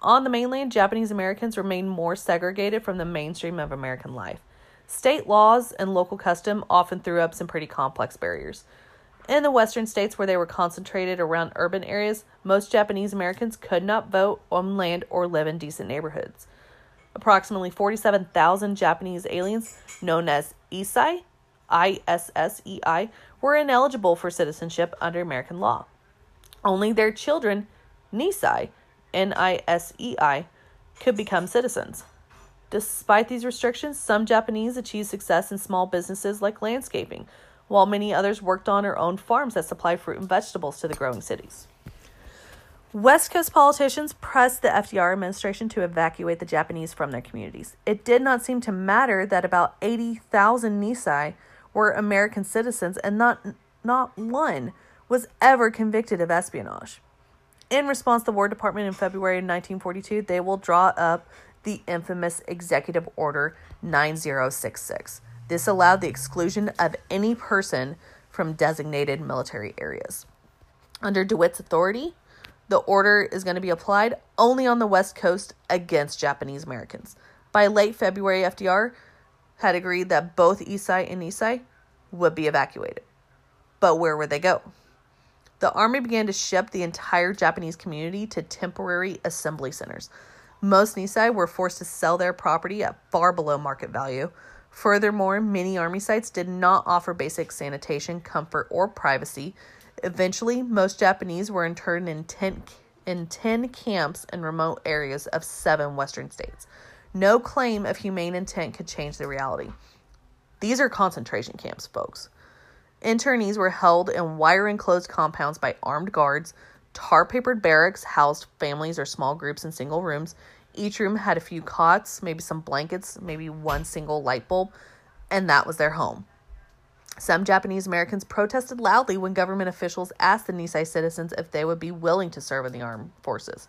On the mainland, Japanese Americans remained more segregated from the mainstream of American life. State laws and local custom often threw up some pretty complex barriers. In the western states where they were concentrated around urban areas, most Japanese Americans could not vote, own land, or live in decent neighborhoods. Approximately forty-seven thousand Japanese aliens, known as Issei, I S S E I, were ineligible for citizenship under American law. Only their children, Nisei, N I S E I, could become citizens. Despite these restrictions, some Japanese achieved success in small businesses like landscaping, while many others worked on or owned farms that supplied fruit and vegetables to the growing cities. West Coast politicians pressed the F D R administration to evacuate the Japanese from their communities. It did not seem to matter that about eighty thousand Nisei were American citizens and not, not one was ever convicted of espionage. In response, the War Department in February of nineteen forty-two, they will draw up the infamous Executive Order nine zero six six. This allowed the exclusion of any person from designated military areas. Under DeWitt's authority, the order is going to be applied only on the West Coast against Japanese Americans. By late February, F D R had agreed that both Issei and Nisei would be evacuated. But where would they go? The army began to ship the entire Japanese community to temporary assembly centers. Most Nisei were forced to sell their property at far below market value. Furthermore, many army sites did not offer basic sanitation, comfort, or privacy. Eventually, most Japanese were interned in ten, in ten camps in remote areas of seven western states. No claim of humane intent could change the reality. These are concentration camps, folks. Internees were held in wire-enclosed compounds by armed guards. Tar-papered barracks housed families or small groups in single rooms. Each room had a few cots, maybe some blankets, maybe one single light bulb, and that was their home. Some Japanese Americans protested loudly when government officials asked the Nisei citizens if they would be willing to serve in the armed forces.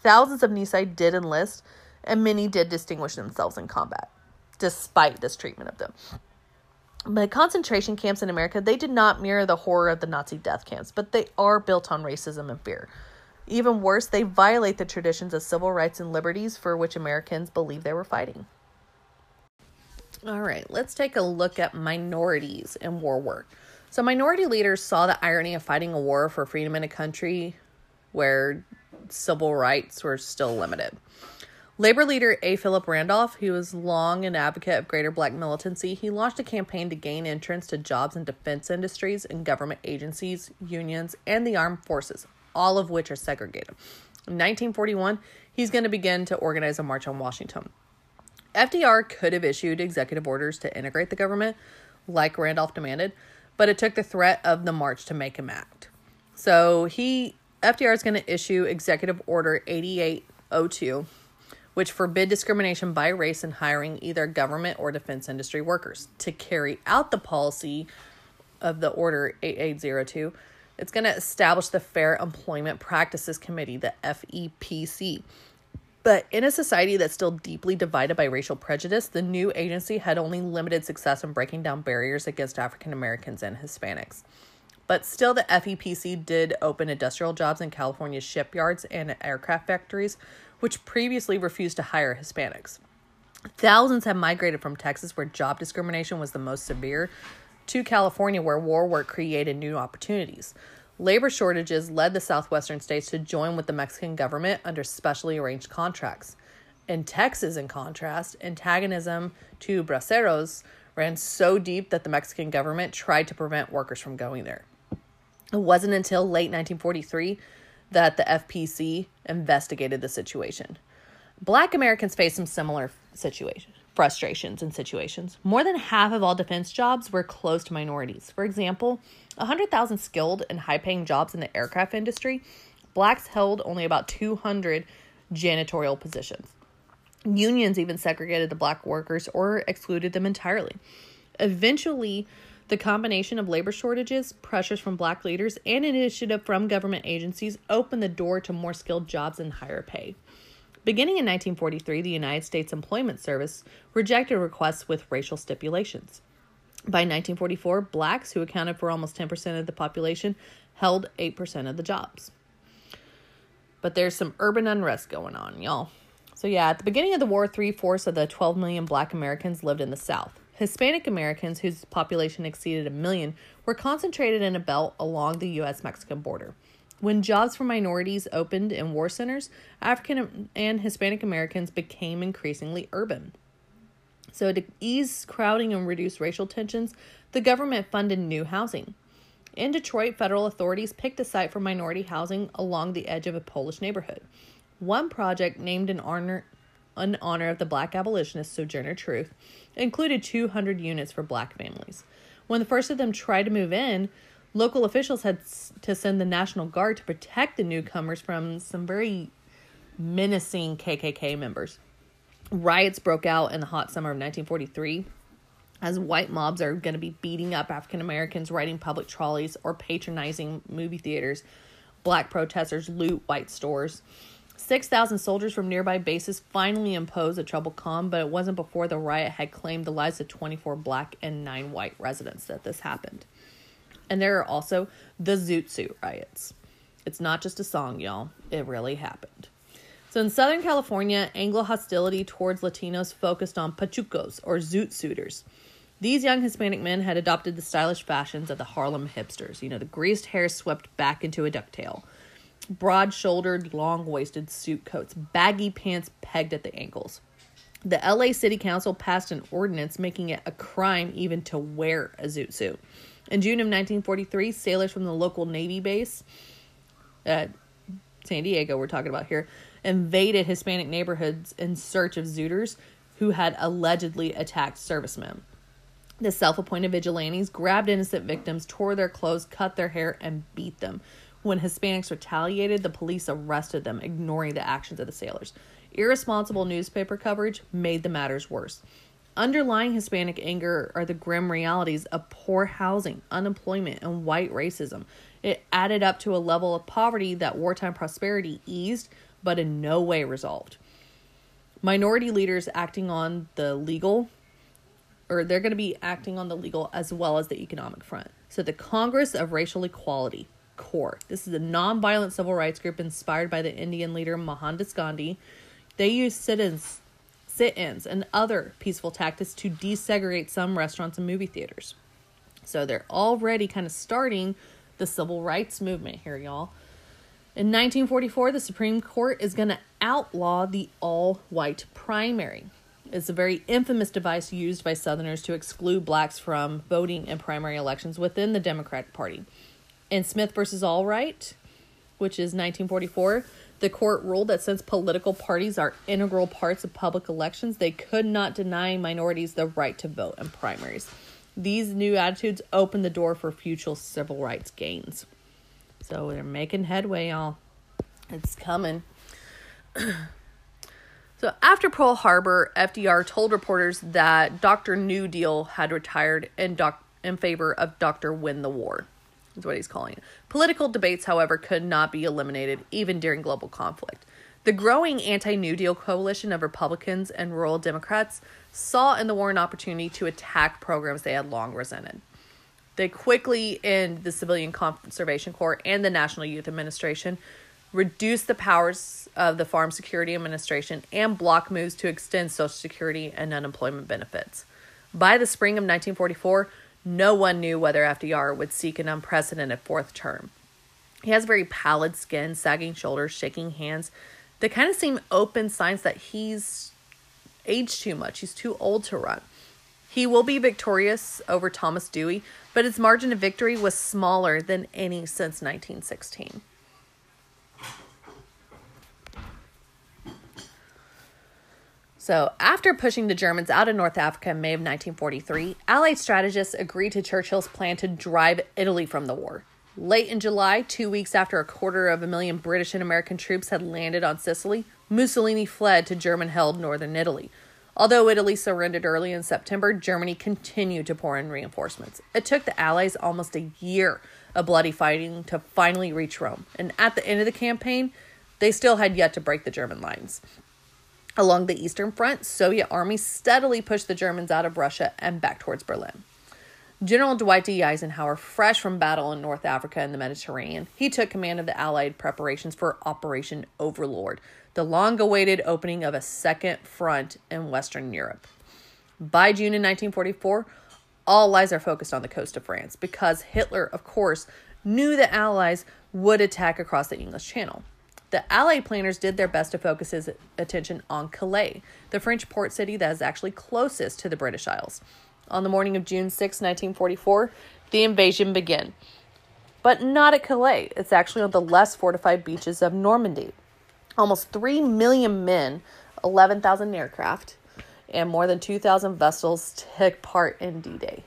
Thousands of Nisei did enlist, and many did distinguish themselves in combat, despite this treatment of them. The concentration camps in America, they did not mirror the horror of the Nazi death camps, but they are built on racism and fear. Even worse, they violate the traditions of civil rights and liberties for which Americans believe they were fighting. All right, let's take a look at minorities in war work. So minority leaders saw the irony of fighting a war for freedom in a country where civil rights were still limited. Labor leader A. Philip Randolph, who was long an advocate of greater black militancy, he launched a campaign to gain entrance to jobs in defense industries and government agencies, unions, and the armed forces, all of which are segregated. In nineteen forty-one, he's going to begin to organize a march on Washington. F D R could have issued executive orders to integrate the government, like Randolph demanded, but it took the threat of the march to make him act. So he, F D R is going to issue Executive Order eighty-eight oh two, which forbid discrimination by race in hiring either government or defense industry workers. To carry out the policy of the Order eighty-eight oh two, it's going to establish the Fair Employment Practices Committee, the F E P C. But in a society that's still deeply divided by racial prejudice, the new agency had only limited success in breaking down barriers against African Americans and Hispanics. But still, the F E P C did open industrial jobs in California's shipyards and aircraft factories, which previously refused to hire Hispanics. Thousands have migrated from Texas, where job discrimination was the most severe, to California, where war work created new opportunities. Labor shortages led the southwestern states to join with the Mexican government under specially arranged contracts. In Texas, in contrast, antagonism to braceros ran so deep that the Mexican government tried to prevent workers from going there. It wasn't until late nineteen forty-three that the F P C investigated the situation. Black Americans faced some similar situations, frustrations and situations. More than half of all defense jobs were closed to minorities. For example, one hundred thousand skilled and high-paying jobs in the aircraft industry, blacks held only about two hundred janitorial positions. Unions even segregated the black workers or excluded them entirely. Eventually, the combination of labor shortages, pressures from black leaders, and initiative from government agencies opened the door to more skilled jobs and higher pay. Beginning in nineteen forty-three, the United States Employment Service rejected requests with racial stipulations. By nineteen forty-four, blacks, who accounted for almost ten percent of the population, held eight percent of the jobs. But there's some urban unrest going on, y'all. So yeah, at the beginning of the war, three-fourths of the twelve million black Americans lived in the South. Hispanic Americans, whose population exceeded a million, were concentrated in a belt along the U S Mexican border. When jobs for minorities opened in war centers, African and Hispanic Americans became increasingly urban. So to ease crowding and reduce racial tensions, the government funded new housing. In Detroit, federal authorities picked a site for minority housing along the edge of a Polish neighborhood. One project, named in honor, in honor of the black abolitionist Sojourner Truth, included two hundred units for black families. When the first of them tried to move in, local officials had to send the National Guard to protect the newcomers from some very menacing K K K members. Riots broke out in the hot summer of nineteen forty-three, as white mobs are going to be beating up African Americans riding public trolleys or patronizing movie theaters. Black protesters loot white stores. six thousand soldiers from nearby bases finally imposed a troubled calm, but it wasn't before the riot had claimed the lives of twenty-four black and nine white residents that this happened. And there are also the Zoot Suit Riots. It's not just a song, y'all. It really happened. So in Southern California, Anglo hostility towards Latinos focused on pachucos, or zoot suiters. These young Hispanic men had adopted the stylish fashions of the Harlem hipsters. You know, the greased hair swept back into a ducktail. Broad-shouldered, long-waisted suit coats. Baggy pants pegged at the ankles. The L A City Council passed an ordinance making it a crime even to wear a zoot suit. In June of nineteen forty-three, sailors from the local Navy base at San Diego, we're talking about here, invaded Hispanic neighborhoods in search of zooters who had allegedly attacked servicemen. The self-appointed vigilantes grabbed innocent victims, tore their clothes, cut their hair, and beat them. When Hispanics retaliated, the police arrested them, ignoring the actions of the sailors. Irresponsible newspaper coverage made the matters worse. Underlying Hispanic anger are the grim realities of poor housing, unemployment, and white racism. It added up to a level of poverty that wartime prosperity eased, but in no way resolved. Minority leaders acting on the legal, or they're going to be acting on the legal as well as the economic front. So the Congress of Racial Equality, CORE. This is a nonviolent civil rights group inspired by the Indian leader Mohandas Gandhi. They used sit-ins, sit-ins and other peaceful tactics to desegregate some restaurants and movie theaters. So they're already kind of starting the civil rights movement here, y'all. In nineteen forty-four, the Supreme Court is going to outlaw the all-white primary. It's a very infamous device used by Southerners to exclude blacks from voting in primary elections within the Democratic Party. In Smith versus Allwright, which is nineteen forty-four, the court ruled that since political parties are integral parts of public elections, they could not deny minorities the right to vote in primaries. These new attitudes opened the door for future civil rights gains. So they're making headway, y'all. It's coming. So after Pearl Harbor, F D R told reporters that Doctor New Deal had retired in, doc- in favor of Doctor Win the War. Is what he's calling it. Political debates, however, could not be eliminated even during global conflict. The growing anti-New Deal coalition of Republicans and rural Democrats saw in the war an opportunity to attack programs they had long resented. They quickly end the Civilian Conservation Corps and the National Youth Administration, reduce the powers of the Farm Security Administration, and block moves to extend Social Security and unemployment benefits. By the spring of nineteen forty-four, no one knew whether F D R would seek an unprecedented fourth term. He has very pallid skin, sagging shoulders, shaking hands. They kind of seem open signs that he's aged too much. He's too old to run. He will be victorious over Thomas Dewey, but his margin of victory was smaller than any since nineteen sixteen. So, after pushing the Germans out of North Africa in May of nineteen forty-three, Allied strategists agreed to Churchill's plan to drive Italy from the war. Late in July, two weeks after a quarter of a million British and American troops had landed on Sicily, Mussolini fled to German-held northern Italy. Although Italy surrendered early in September, Germany continued to pour in reinforcements. It took the Allies almost a year of bloody fighting to finally reach Rome, and at the end of the campaign, they still had yet to break the German lines. Along the Eastern Front, Soviet armies steadily pushed the Germans out of Russia and back towards Berlin. General Dwight D. Eisenhower, fresh from battle in North Africa and the Mediterranean, he took command of the Allied preparations for Operation Overlord, the long-awaited opening of a second front in Western Europe. By June in nineteen forty-four, all eyes are focused on the coast of France because Hitler, of course, knew the Allies would attack across the English Channel. The Allied planners did their best to focus his attention on Calais, the French port city that is actually closest to the British Isles. On the morning of June sixth, nineteen forty-four, the invasion began. But not at Calais. It's actually on the less fortified beaches of Normandy. Almost three million men, eleven thousand aircraft, and more than two thousand vessels took part in D-Day.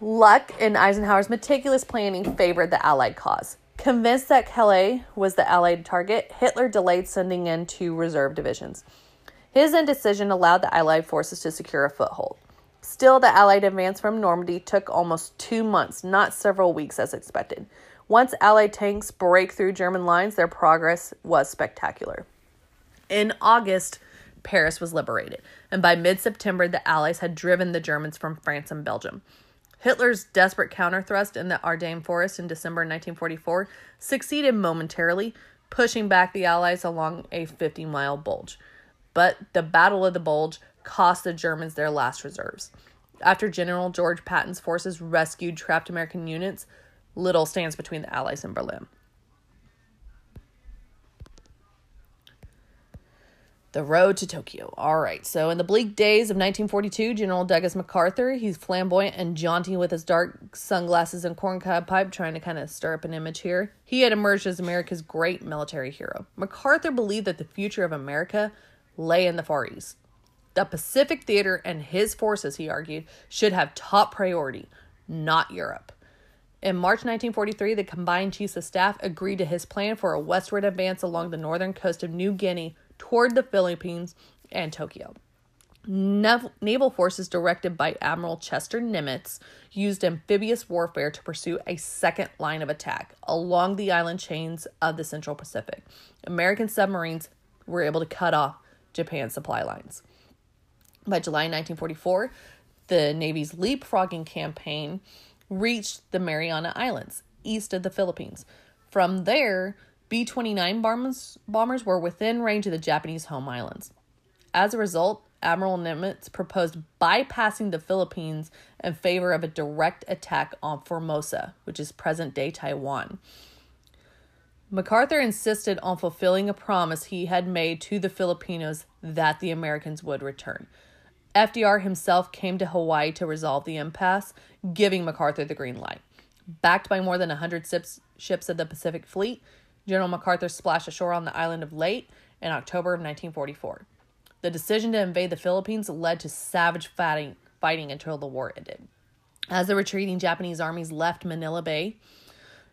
Luck and Eisenhower's meticulous planning favored the Allied cause. Convinced that Calais was the Allied target, Hitler delayed sending in two reserve divisions. His indecision allowed the Allied forces to secure a foothold. Still, the Allied advance from Normandy took almost two months, not several weeks as expected. Once Allied tanks break through German lines, their progress was spectacular. In August, Paris was liberated, and by mid-September, the Allies had driven the Germans from France and Belgium. Hitler's desperate counterthrust in the Ardennes Forest in December nineteen forty-four succeeded momentarily, pushing back the Allies along a fifty-mile bulge. But the Battle of the Bulge cost the Germans their last reserves. After General George Patton's forces rescued trapped American units, little stands between the Allies and Berlin. The road to Tokyo. All right. So in the bleak days of nineteen forty-two, General Douglas MacArthur, he's flamboyant and jaunty with his dark sunglasses and corncob pipe, trying to kind of stir up an image here. He had emerged as America's great military hero. MacArthur believed that the future of America lay in the Far East. The Pacific Theater and his forces, he argued, should have top priority, not Europe. In March nineteen forty-three, the combined chiefs of staff agreed to his plan for a westward advance along the northern coast of New Guinea toward the Philippines and Tokyo. Naval forces directed by Admiral Chester Nimitz used amphibious warfare to pursue a second line of attack along the island chains of the Central Pacific. American submarines were able to cut off Japan's supply lines. By July nineteen forty-four, the Navy's leapfrogging campaign reached the Mariana Islands, east of the Philippines. From there, B twenty-nine bombers, bombers were within range of the Japanese home islands. As a result, Admiral Nimitz proposed bypassing the Philippines in favor of a direct attack on Formosa, which is present-day Taiwan. MacArthur insisted on fulfilling a promise he had made to the Filipinos that the Americans would return. F D R himself came to Hawaii to resolve the impasse, giving MacArthur the green light. Backed by more than one hundred ships of the Pacific Fleet, General MacArthur splashed ashore on the island of Leyte in October of nineteen forty-four. The decision to invade the Philippines led to savage fighting, fighting until the war ended. As the retreating Japanese armies left Manila Bay,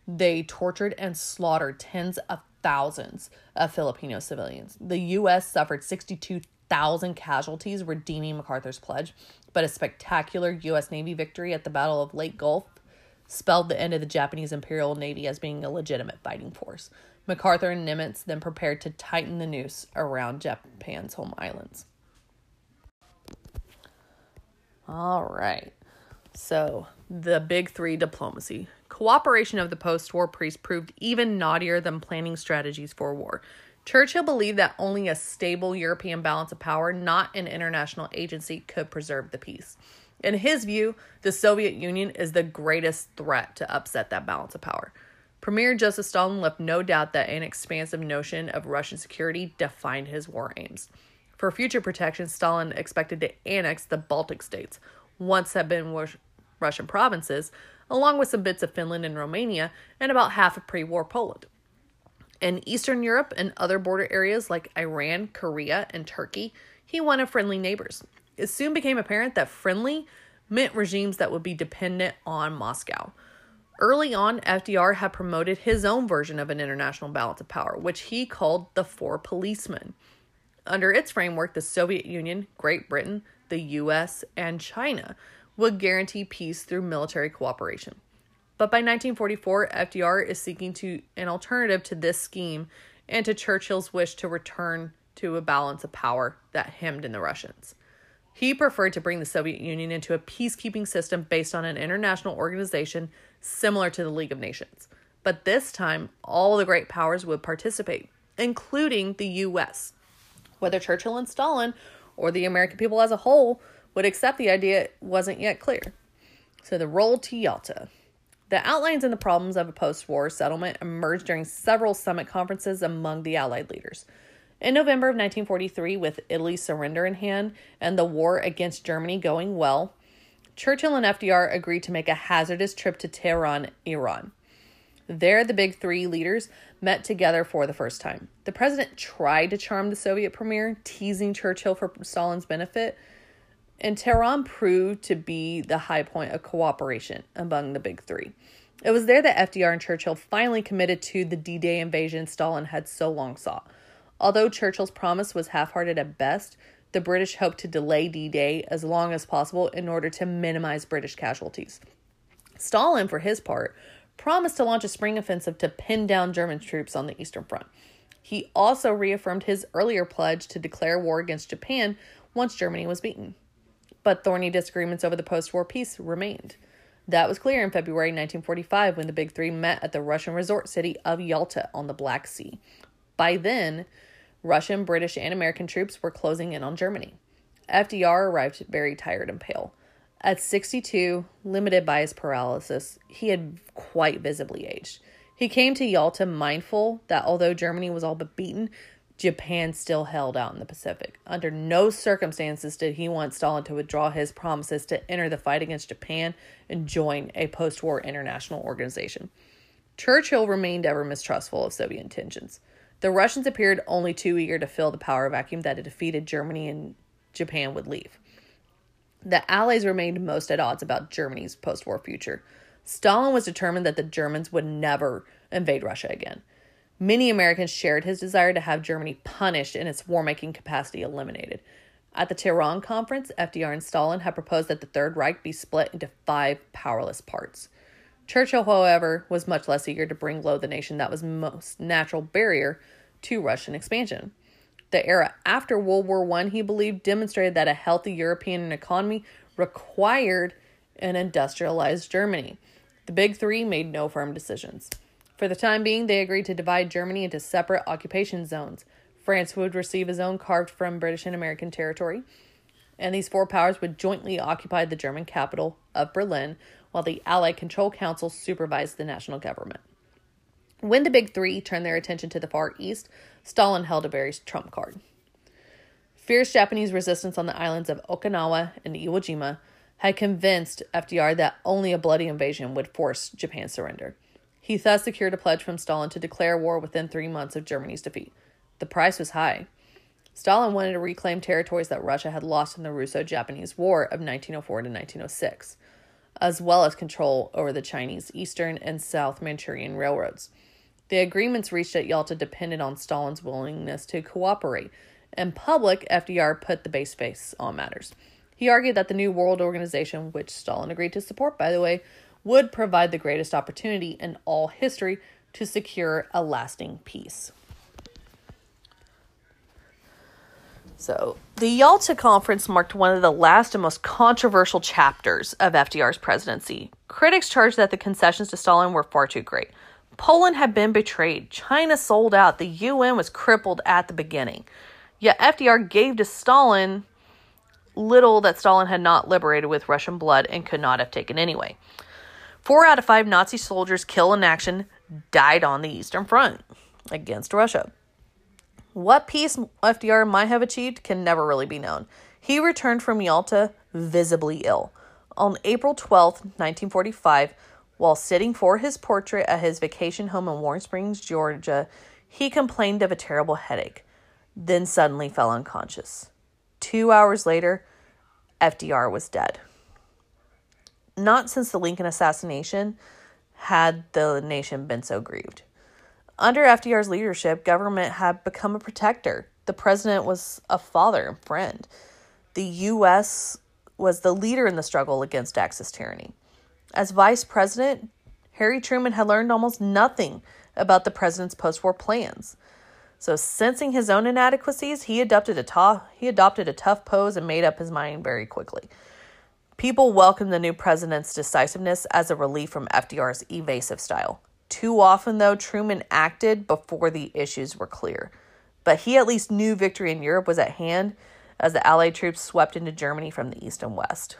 they tortured and slaughtered tens of thousands of Filipino civilians. The U S suffered sixty-two thousand casualties, redeeming MacArthur's pledge, but a spectacular U S Navy victory at the Battle of Leyte Gulf spelled the end of the Japanese Imperial Navy as being a legitimate fighting force. MacArthur and Nimitz then prepared to tighten the noose around Japan's home islands. All right. So the big three diplomacy. Cooperation of the post-war peace proved even naughtier than planning strategies for war. Churchill believed that only a stable European balance of power, not an international agency, could preserve the peace. In his view, the Soviet Union is the greatest threat to upset that balance of power. Premier Joseph Stalin left no doubt that an expansive notion of Russian security defined his war aims. For future protection, Stalin expected to annex the Baltic states, once had been Russian provinces, along with some bits of Finland and Romania, and about half of pre-war Poland. In Eastern Europe and other border areas like Iran, Korea, and Turkey, he wanted friendly neighbors. It soon became apparent that friendly meant regimes that would be dependent on Moscow. Early on, F D R had promoted his own version of an international balance of power, which he called the Four Policemen. Under its framework, the Soviet Union, Great Britain, the U S, and China would guarantee peace through military cooperation. But by nineteen forty-four, F D R is seeking to an alternative to this scheme and to Churchill's wish to return to a balance of power that hemmed in the Russians. He preferred to bring the Soviet Union into a peacekeeping system based on an international organization similar to the League of Nations. But this time, all the great powers would participate, including the U S. Whether Churchill and Stalin, or the American people as a whole, would accept the idea wasn't yet clear. So the road to Yalta. The outlines and the problems of a post-war settlement emerged during several summit conferences among the Allied leaders. In November of nineteen forty-three, with Italy's surrender in hand and the war against Germany going well, Churchill and F D R agreed to make a hazardous trip to Tehran, Iran. There, the big three leaders met together for the first time. The president tried to charm the Soviet premier, teasing Churchill for Stalin's benefit, and Tehran proved to be the high point of cooperation among the big three. It was there that F D R and Churchill finally committed to the D-Day invasion Stalin had so long sought. Although Churchill's promise was half-hearted at best, the British hoped to delay D-Day as long as possible in order to minimize British casualties. Stalin, for his part, promised to launch a spring offensive to pin down German troops on the Eastern Front. He also reaffirmed his earlier pledge to declare war against Japan once Germany was beaten. But thorny disagreements over the post-war peace remained. That was clear in February nineteen forty-five when the Big Three met at the Russian resort city of Yalta on the Black Sea. By then, Russian, British, and American troops were closing in on Germany. F D R arrived very tired and pale. At sixty-two, limited by his paralysis, he had quite visibly aged. He came to Yalta mindful that although Germany was all but beaten, Japan still held out in the Pacific. Under no circumstances did he want Stalin to withdraw his promises to enter the fight against Japan and join a post-war international organization. Churchill remained ever mistrustful of Soviet intentions. The Russians appeared only too eager to fill the power vacuum that had defeated Germany and Japan would leave. The Allies remained most at odds about Germany's post-war future. Stalin was determined that the Germans would never invade Russia again. Many Americans shared his desire to have Germany punished and its war-making capacity eliminated. At the Tehran Conference, F D R and Stalin had proposed that the Third Reich be split into five powerless parts. Churchill, however, was much less eager to bring low the nation that was most natural barrier to Russian expansion. The era after World War One, he believed, demonstrated that a healthy European economy required an industrialized Germany. The Big Three made no firm decisions. For the time being, they agreed to divide Germany into separate occupation zones. France would receive a zone carved from British and American territory, and these four powers would jointly occupy the German capital of Berlin, while the Allied Control Council supervised the national government. When the Big Three turned their attention to the Far East, Stalin held a very trump card. Fierce Japanese resistance on the islands of Okinawa and Iwo Jima had convinced F D R that only a bloody invasion would force Japan's surrender. He thus secured a pledge from Stalin to declare war within three months of Germany's defeat. The price was high. Stalin wanted to reclaim territories that Russia had lost in the Russo-Japanese War of nineteen oh four to nineteen oh six, as well as control over the Chinese Eastern and South Manchurian railroads. The agreements reached at Yalta depended on Stalin's willingness to cooperate. In public, F D R put the base face on matters. He argued that the New World Organization, which Stalin agreed to support, by the way, would provide the greatest opportunity in all history to secure a lasting peace. So the Yalta Conference marked one of the last and most controversial chapters of F D R's presidency. Critics charged that the concessions to Stalin were far too great. Poland had been betrayed. China sold out. The U N was crippled at the beginning. Yet F D R gave to Stalin little that Stalin had not liberated with Russian blood and could not have taken anyway. Four out of five Nazi soldiers killed in action died on the Eastern Front against Russia. What peace F D R might have achieved can never really be known. He returned from Yalta visibly ill. On April twelfth, nineteen forty-five, while sitting for his portrait at his vacation home in Warm Springs, Georgia, he complained of a terrible headache, then suddenly fell unconscious. Two hours later, F D R was dead. Not since the Lincoln assassination had the nation been so grieved. Under F D R's leadership, government had become a protector. The president was a father and friend. The U S was the leader in the struggle against Axis tyranny. As vice president, Harry Truman had learned almost nothing about the president's post-war plans. So sensing his own inadequacies, he adopted a tough, he adopted a tough pose and made up his mind very quickly. People welcomed the new president's decisiveness as a relief from F D R's evasive style. Too often, though, Truman acted before the issues were clear. But he at least knew victory in Europe was at hand as the Allied troops swept into Germany from the east and west.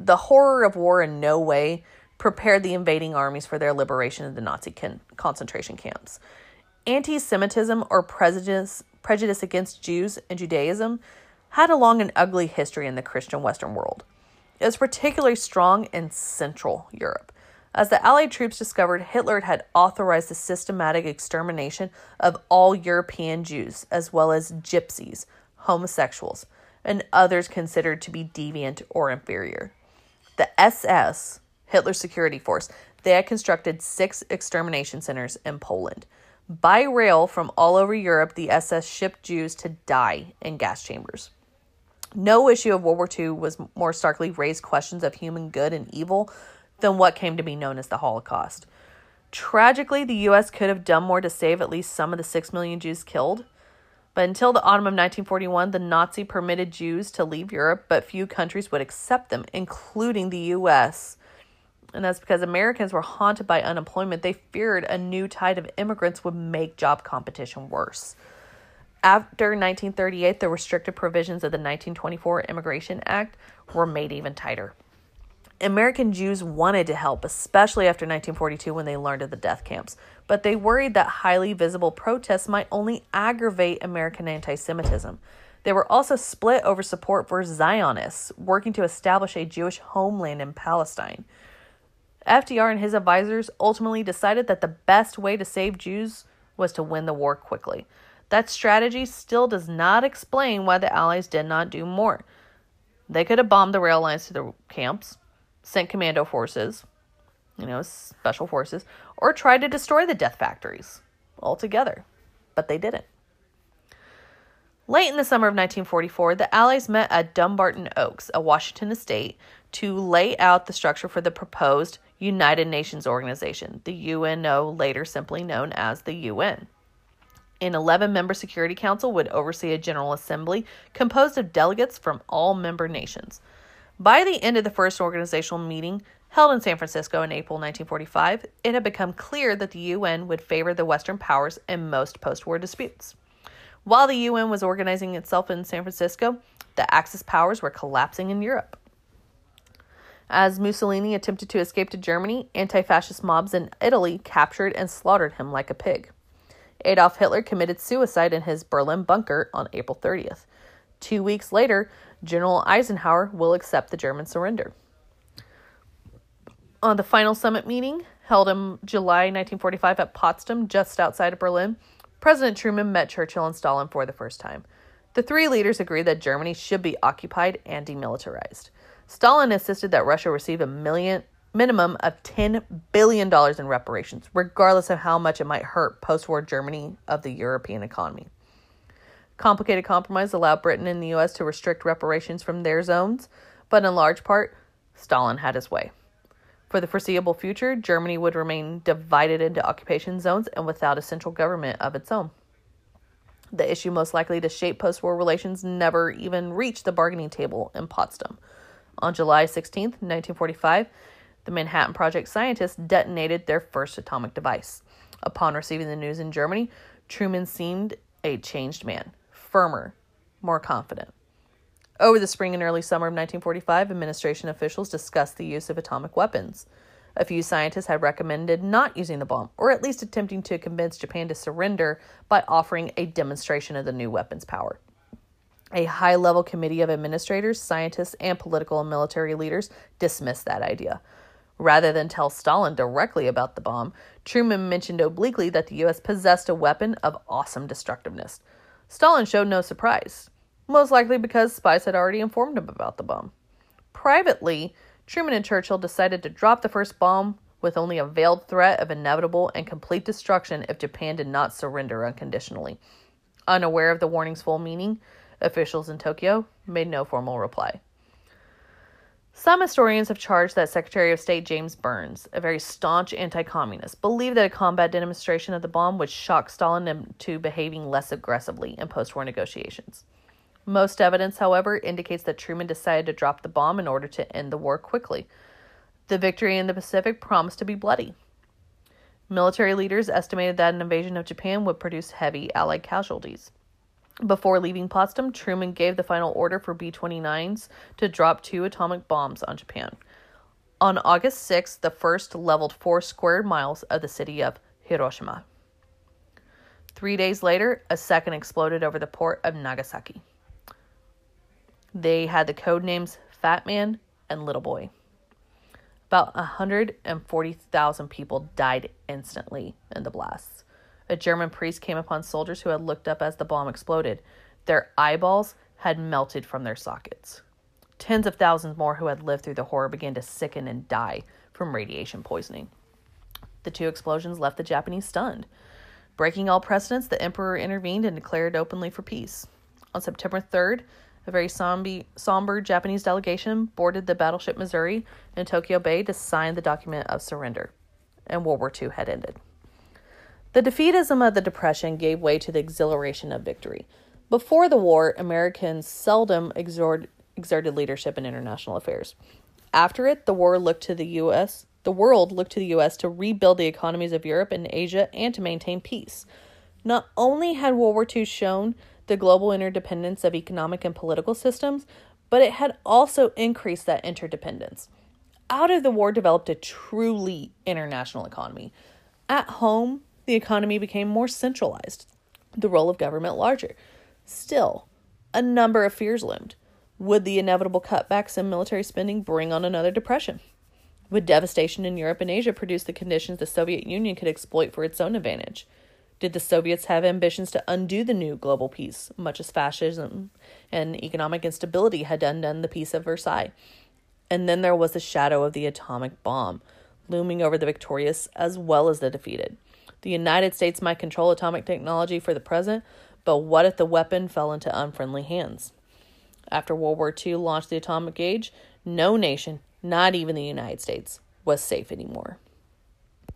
The horror of war in no way prepared the invading armies for their liberation of the Nazi con- concentration camps. Anti-Semitism, or prejudice, prejudice against Jews and Judaism, had a long and ugly history in the Christian Western world. It was particularly strong in Central Europe. As the Allied troops discovered, Hitler had authorized the systematic extermination of all European Jews, as well as gypsies, homosexuals, and others considered to be deviant or inferior. The S S, Hitler's security force, they had constructed six extermination centers in Poland. By rail from all over Europe, the S S shipped Jews to die in gas chambers. No issue of World War Two was more starkly raised questions of human good and evil than what came to be known as the Holocaust. Tragically, the U S could have done more to save at least some of the six million Jews killed. But until the autumn of nineteen forty-one, the Nazi permitted Jews to leave Europe, but few countries would accept them, including the U S. And that's because Americans were haunted by unemployment. They feared a new tide of immigrants would make job competition worse. After nineteen thirty-eight, the restrictive provisions of the nineteen twenty-four Immigration Act were made even tighter. American Jews wanted to help, especially after nineteen forty-two when they learned of the death camps, but they worried that highly visible protests might only aggravate American anti-Semitism. They were also split over support for Zionists working to establish a Jewish homeland in Palestine. F D R and his advisors ultimately decided that the best way to save Jews was to win the war quickly. That strategy still does not explain why the Allies did not do more. They could have bombed the rail lines to the camps, sent commando forces, you know, special forces, or tried to destroy the death factories altogether, but they didn't. Late in the summer of nineteen forty-four, the Allies met at Dumbarton Oaks, a Washington estate, to lay out the structure for the proposed United Nations Organization, the U N O, later simply known as the U N. An eleven-member Security Council would oversee a General Assembly composed of delegates from all member nations. By the end of the first organizational meeting, held in San Francisco in April nineteen forty-five, it had become clear that the U N would favor the Western powers in most post-war disputes. While the U N was organizing itself in San Francisco, the Axis powers were collapsing in Europe. As Mussolini attempted to escape to Germany, anti-fascist mobs in Italy captured and slaughtered him like a pig. Adolf Hitler committed suicide in his Berlin bunker on April thirtieth. Two weeks later, General Eisenhower will accept the German surrender. On the final summit meeting, held in July nineteen forty-five at Potsdam, just outside of Berlin, President Truman met Churchill and Stalin for the first time. The three leaders agreed that Germany should be occupied and demilitarized. Stalin insisted that Russia receive a million, minimum of ten billion dollars in reparations, regardless of how much it might hurt post-war Germany of the European economy. Complicated compromise allowed Britain and the U S to restrict reparations from their zones, but in large part, Stalin had his way. For the foreseeable future, Germany would remain divided into occupation zones and without a central government of its own. The issue most likely to shape post-war relations never even reached the bargaining table in Potsdam. On July sixteenth, nineteen forty-five, the Manhattan Project scientists detonated their first atomic device. Upon receiving the news in Germany, Truman seemed a changed man, firmer, more confident. Over the spring and early summer of nineteen forty-five, administration officials discussed the use of atomic weapons. A few scientists had recommended not using the bomb, or at least attempting to convince Japan to surrender by offering a demonstration of the new weapon's power. A high-level committee of administrators, scientists, and political and military leaders dismissed that idea. Rather than tell Stalin directly about the bomb, Truman mentioned obliquely that the U S possessed a weapon of awesome destructiveness. Stalin showed no surprise, most likely because spies had already informed him about the bomb. Privately, Truman and Churchill decided to drop the first bomb with only a veiled threat of inevitable and complete destruction if Japan did not surrender unconditionally. Unaware of the warning's full meaning, officials in Tokyo made no formal reply. Some historians have charged that Secretary of State James Byrnes, a very staunch anti-communist, believed that a combat demonstration of the bomb would shock Stalin into behaving less aggressively in post-war negotiations. Most evidence, however, indicates that Truman decided to drop the bomb in order to end the war quickly. The victory in the Pacific promised to be bloody. Military leaders estimated that an invasion of Japan would produce heavy Allied casualties. Before leaving Potsdam, Truman gave the final order for B twenty-nines to drop two atomic bombs on Japan. On August sixth, the first leveled four square miles of the city of Hiroshima. Three days later, a second exploded over the port of Nagasaki. They had the code names Fat Man and Little Boy. About one hundred forty thousand people died instantly in the blasts. A German priest came upon soldiers who had looked up as the bomb exploded. Their eyeballs had melted from their sockets. Tens of thousands more who had lived through the horror began to sicken and die from radiation poisoning. The two explosions left the Japanese stunned. Breaking all precedents, the emperor intervened and declared openly for peace. On September third, a very somber Japanese delegation boarded the battleship Missouri in Tokyo Bay to sign the document of surrender, and World War Two had ended. The defeatism of the Depression gave way to the exhilaration of victory. Before the war, Americans seldom exert, exerted leadership in international affairs. After it, the war looked to the U S the world looked to the U S to rebuild the economies of Europe and Asia and to maintain peace. Not only had World War Two shown the global interdependence of economic and political systems, but it had also increased that interdependence. Out of the war developed a truly international economy. At home, the economy became more centralized, the role of government larger. Still, a number of fears loomed. Would the inevitable cutbacks in military spending bring on another depression? Would devastation in Europe and Asia produce the conditions the Soviet Union could exploit for its own advantage? Did the Soviets have ambitions to undo the new global peace, much as fascism and economic instability had undone the Peace of Versailles? And then there was the shadow of the atomic bomb, looming over the victorious as well as the defeated. The United States might control atomic technology for the present, but what if the weapon fell into unfriendly hands? After World War Two launched the atomic age, no nation, not even the United States, was safe anymore.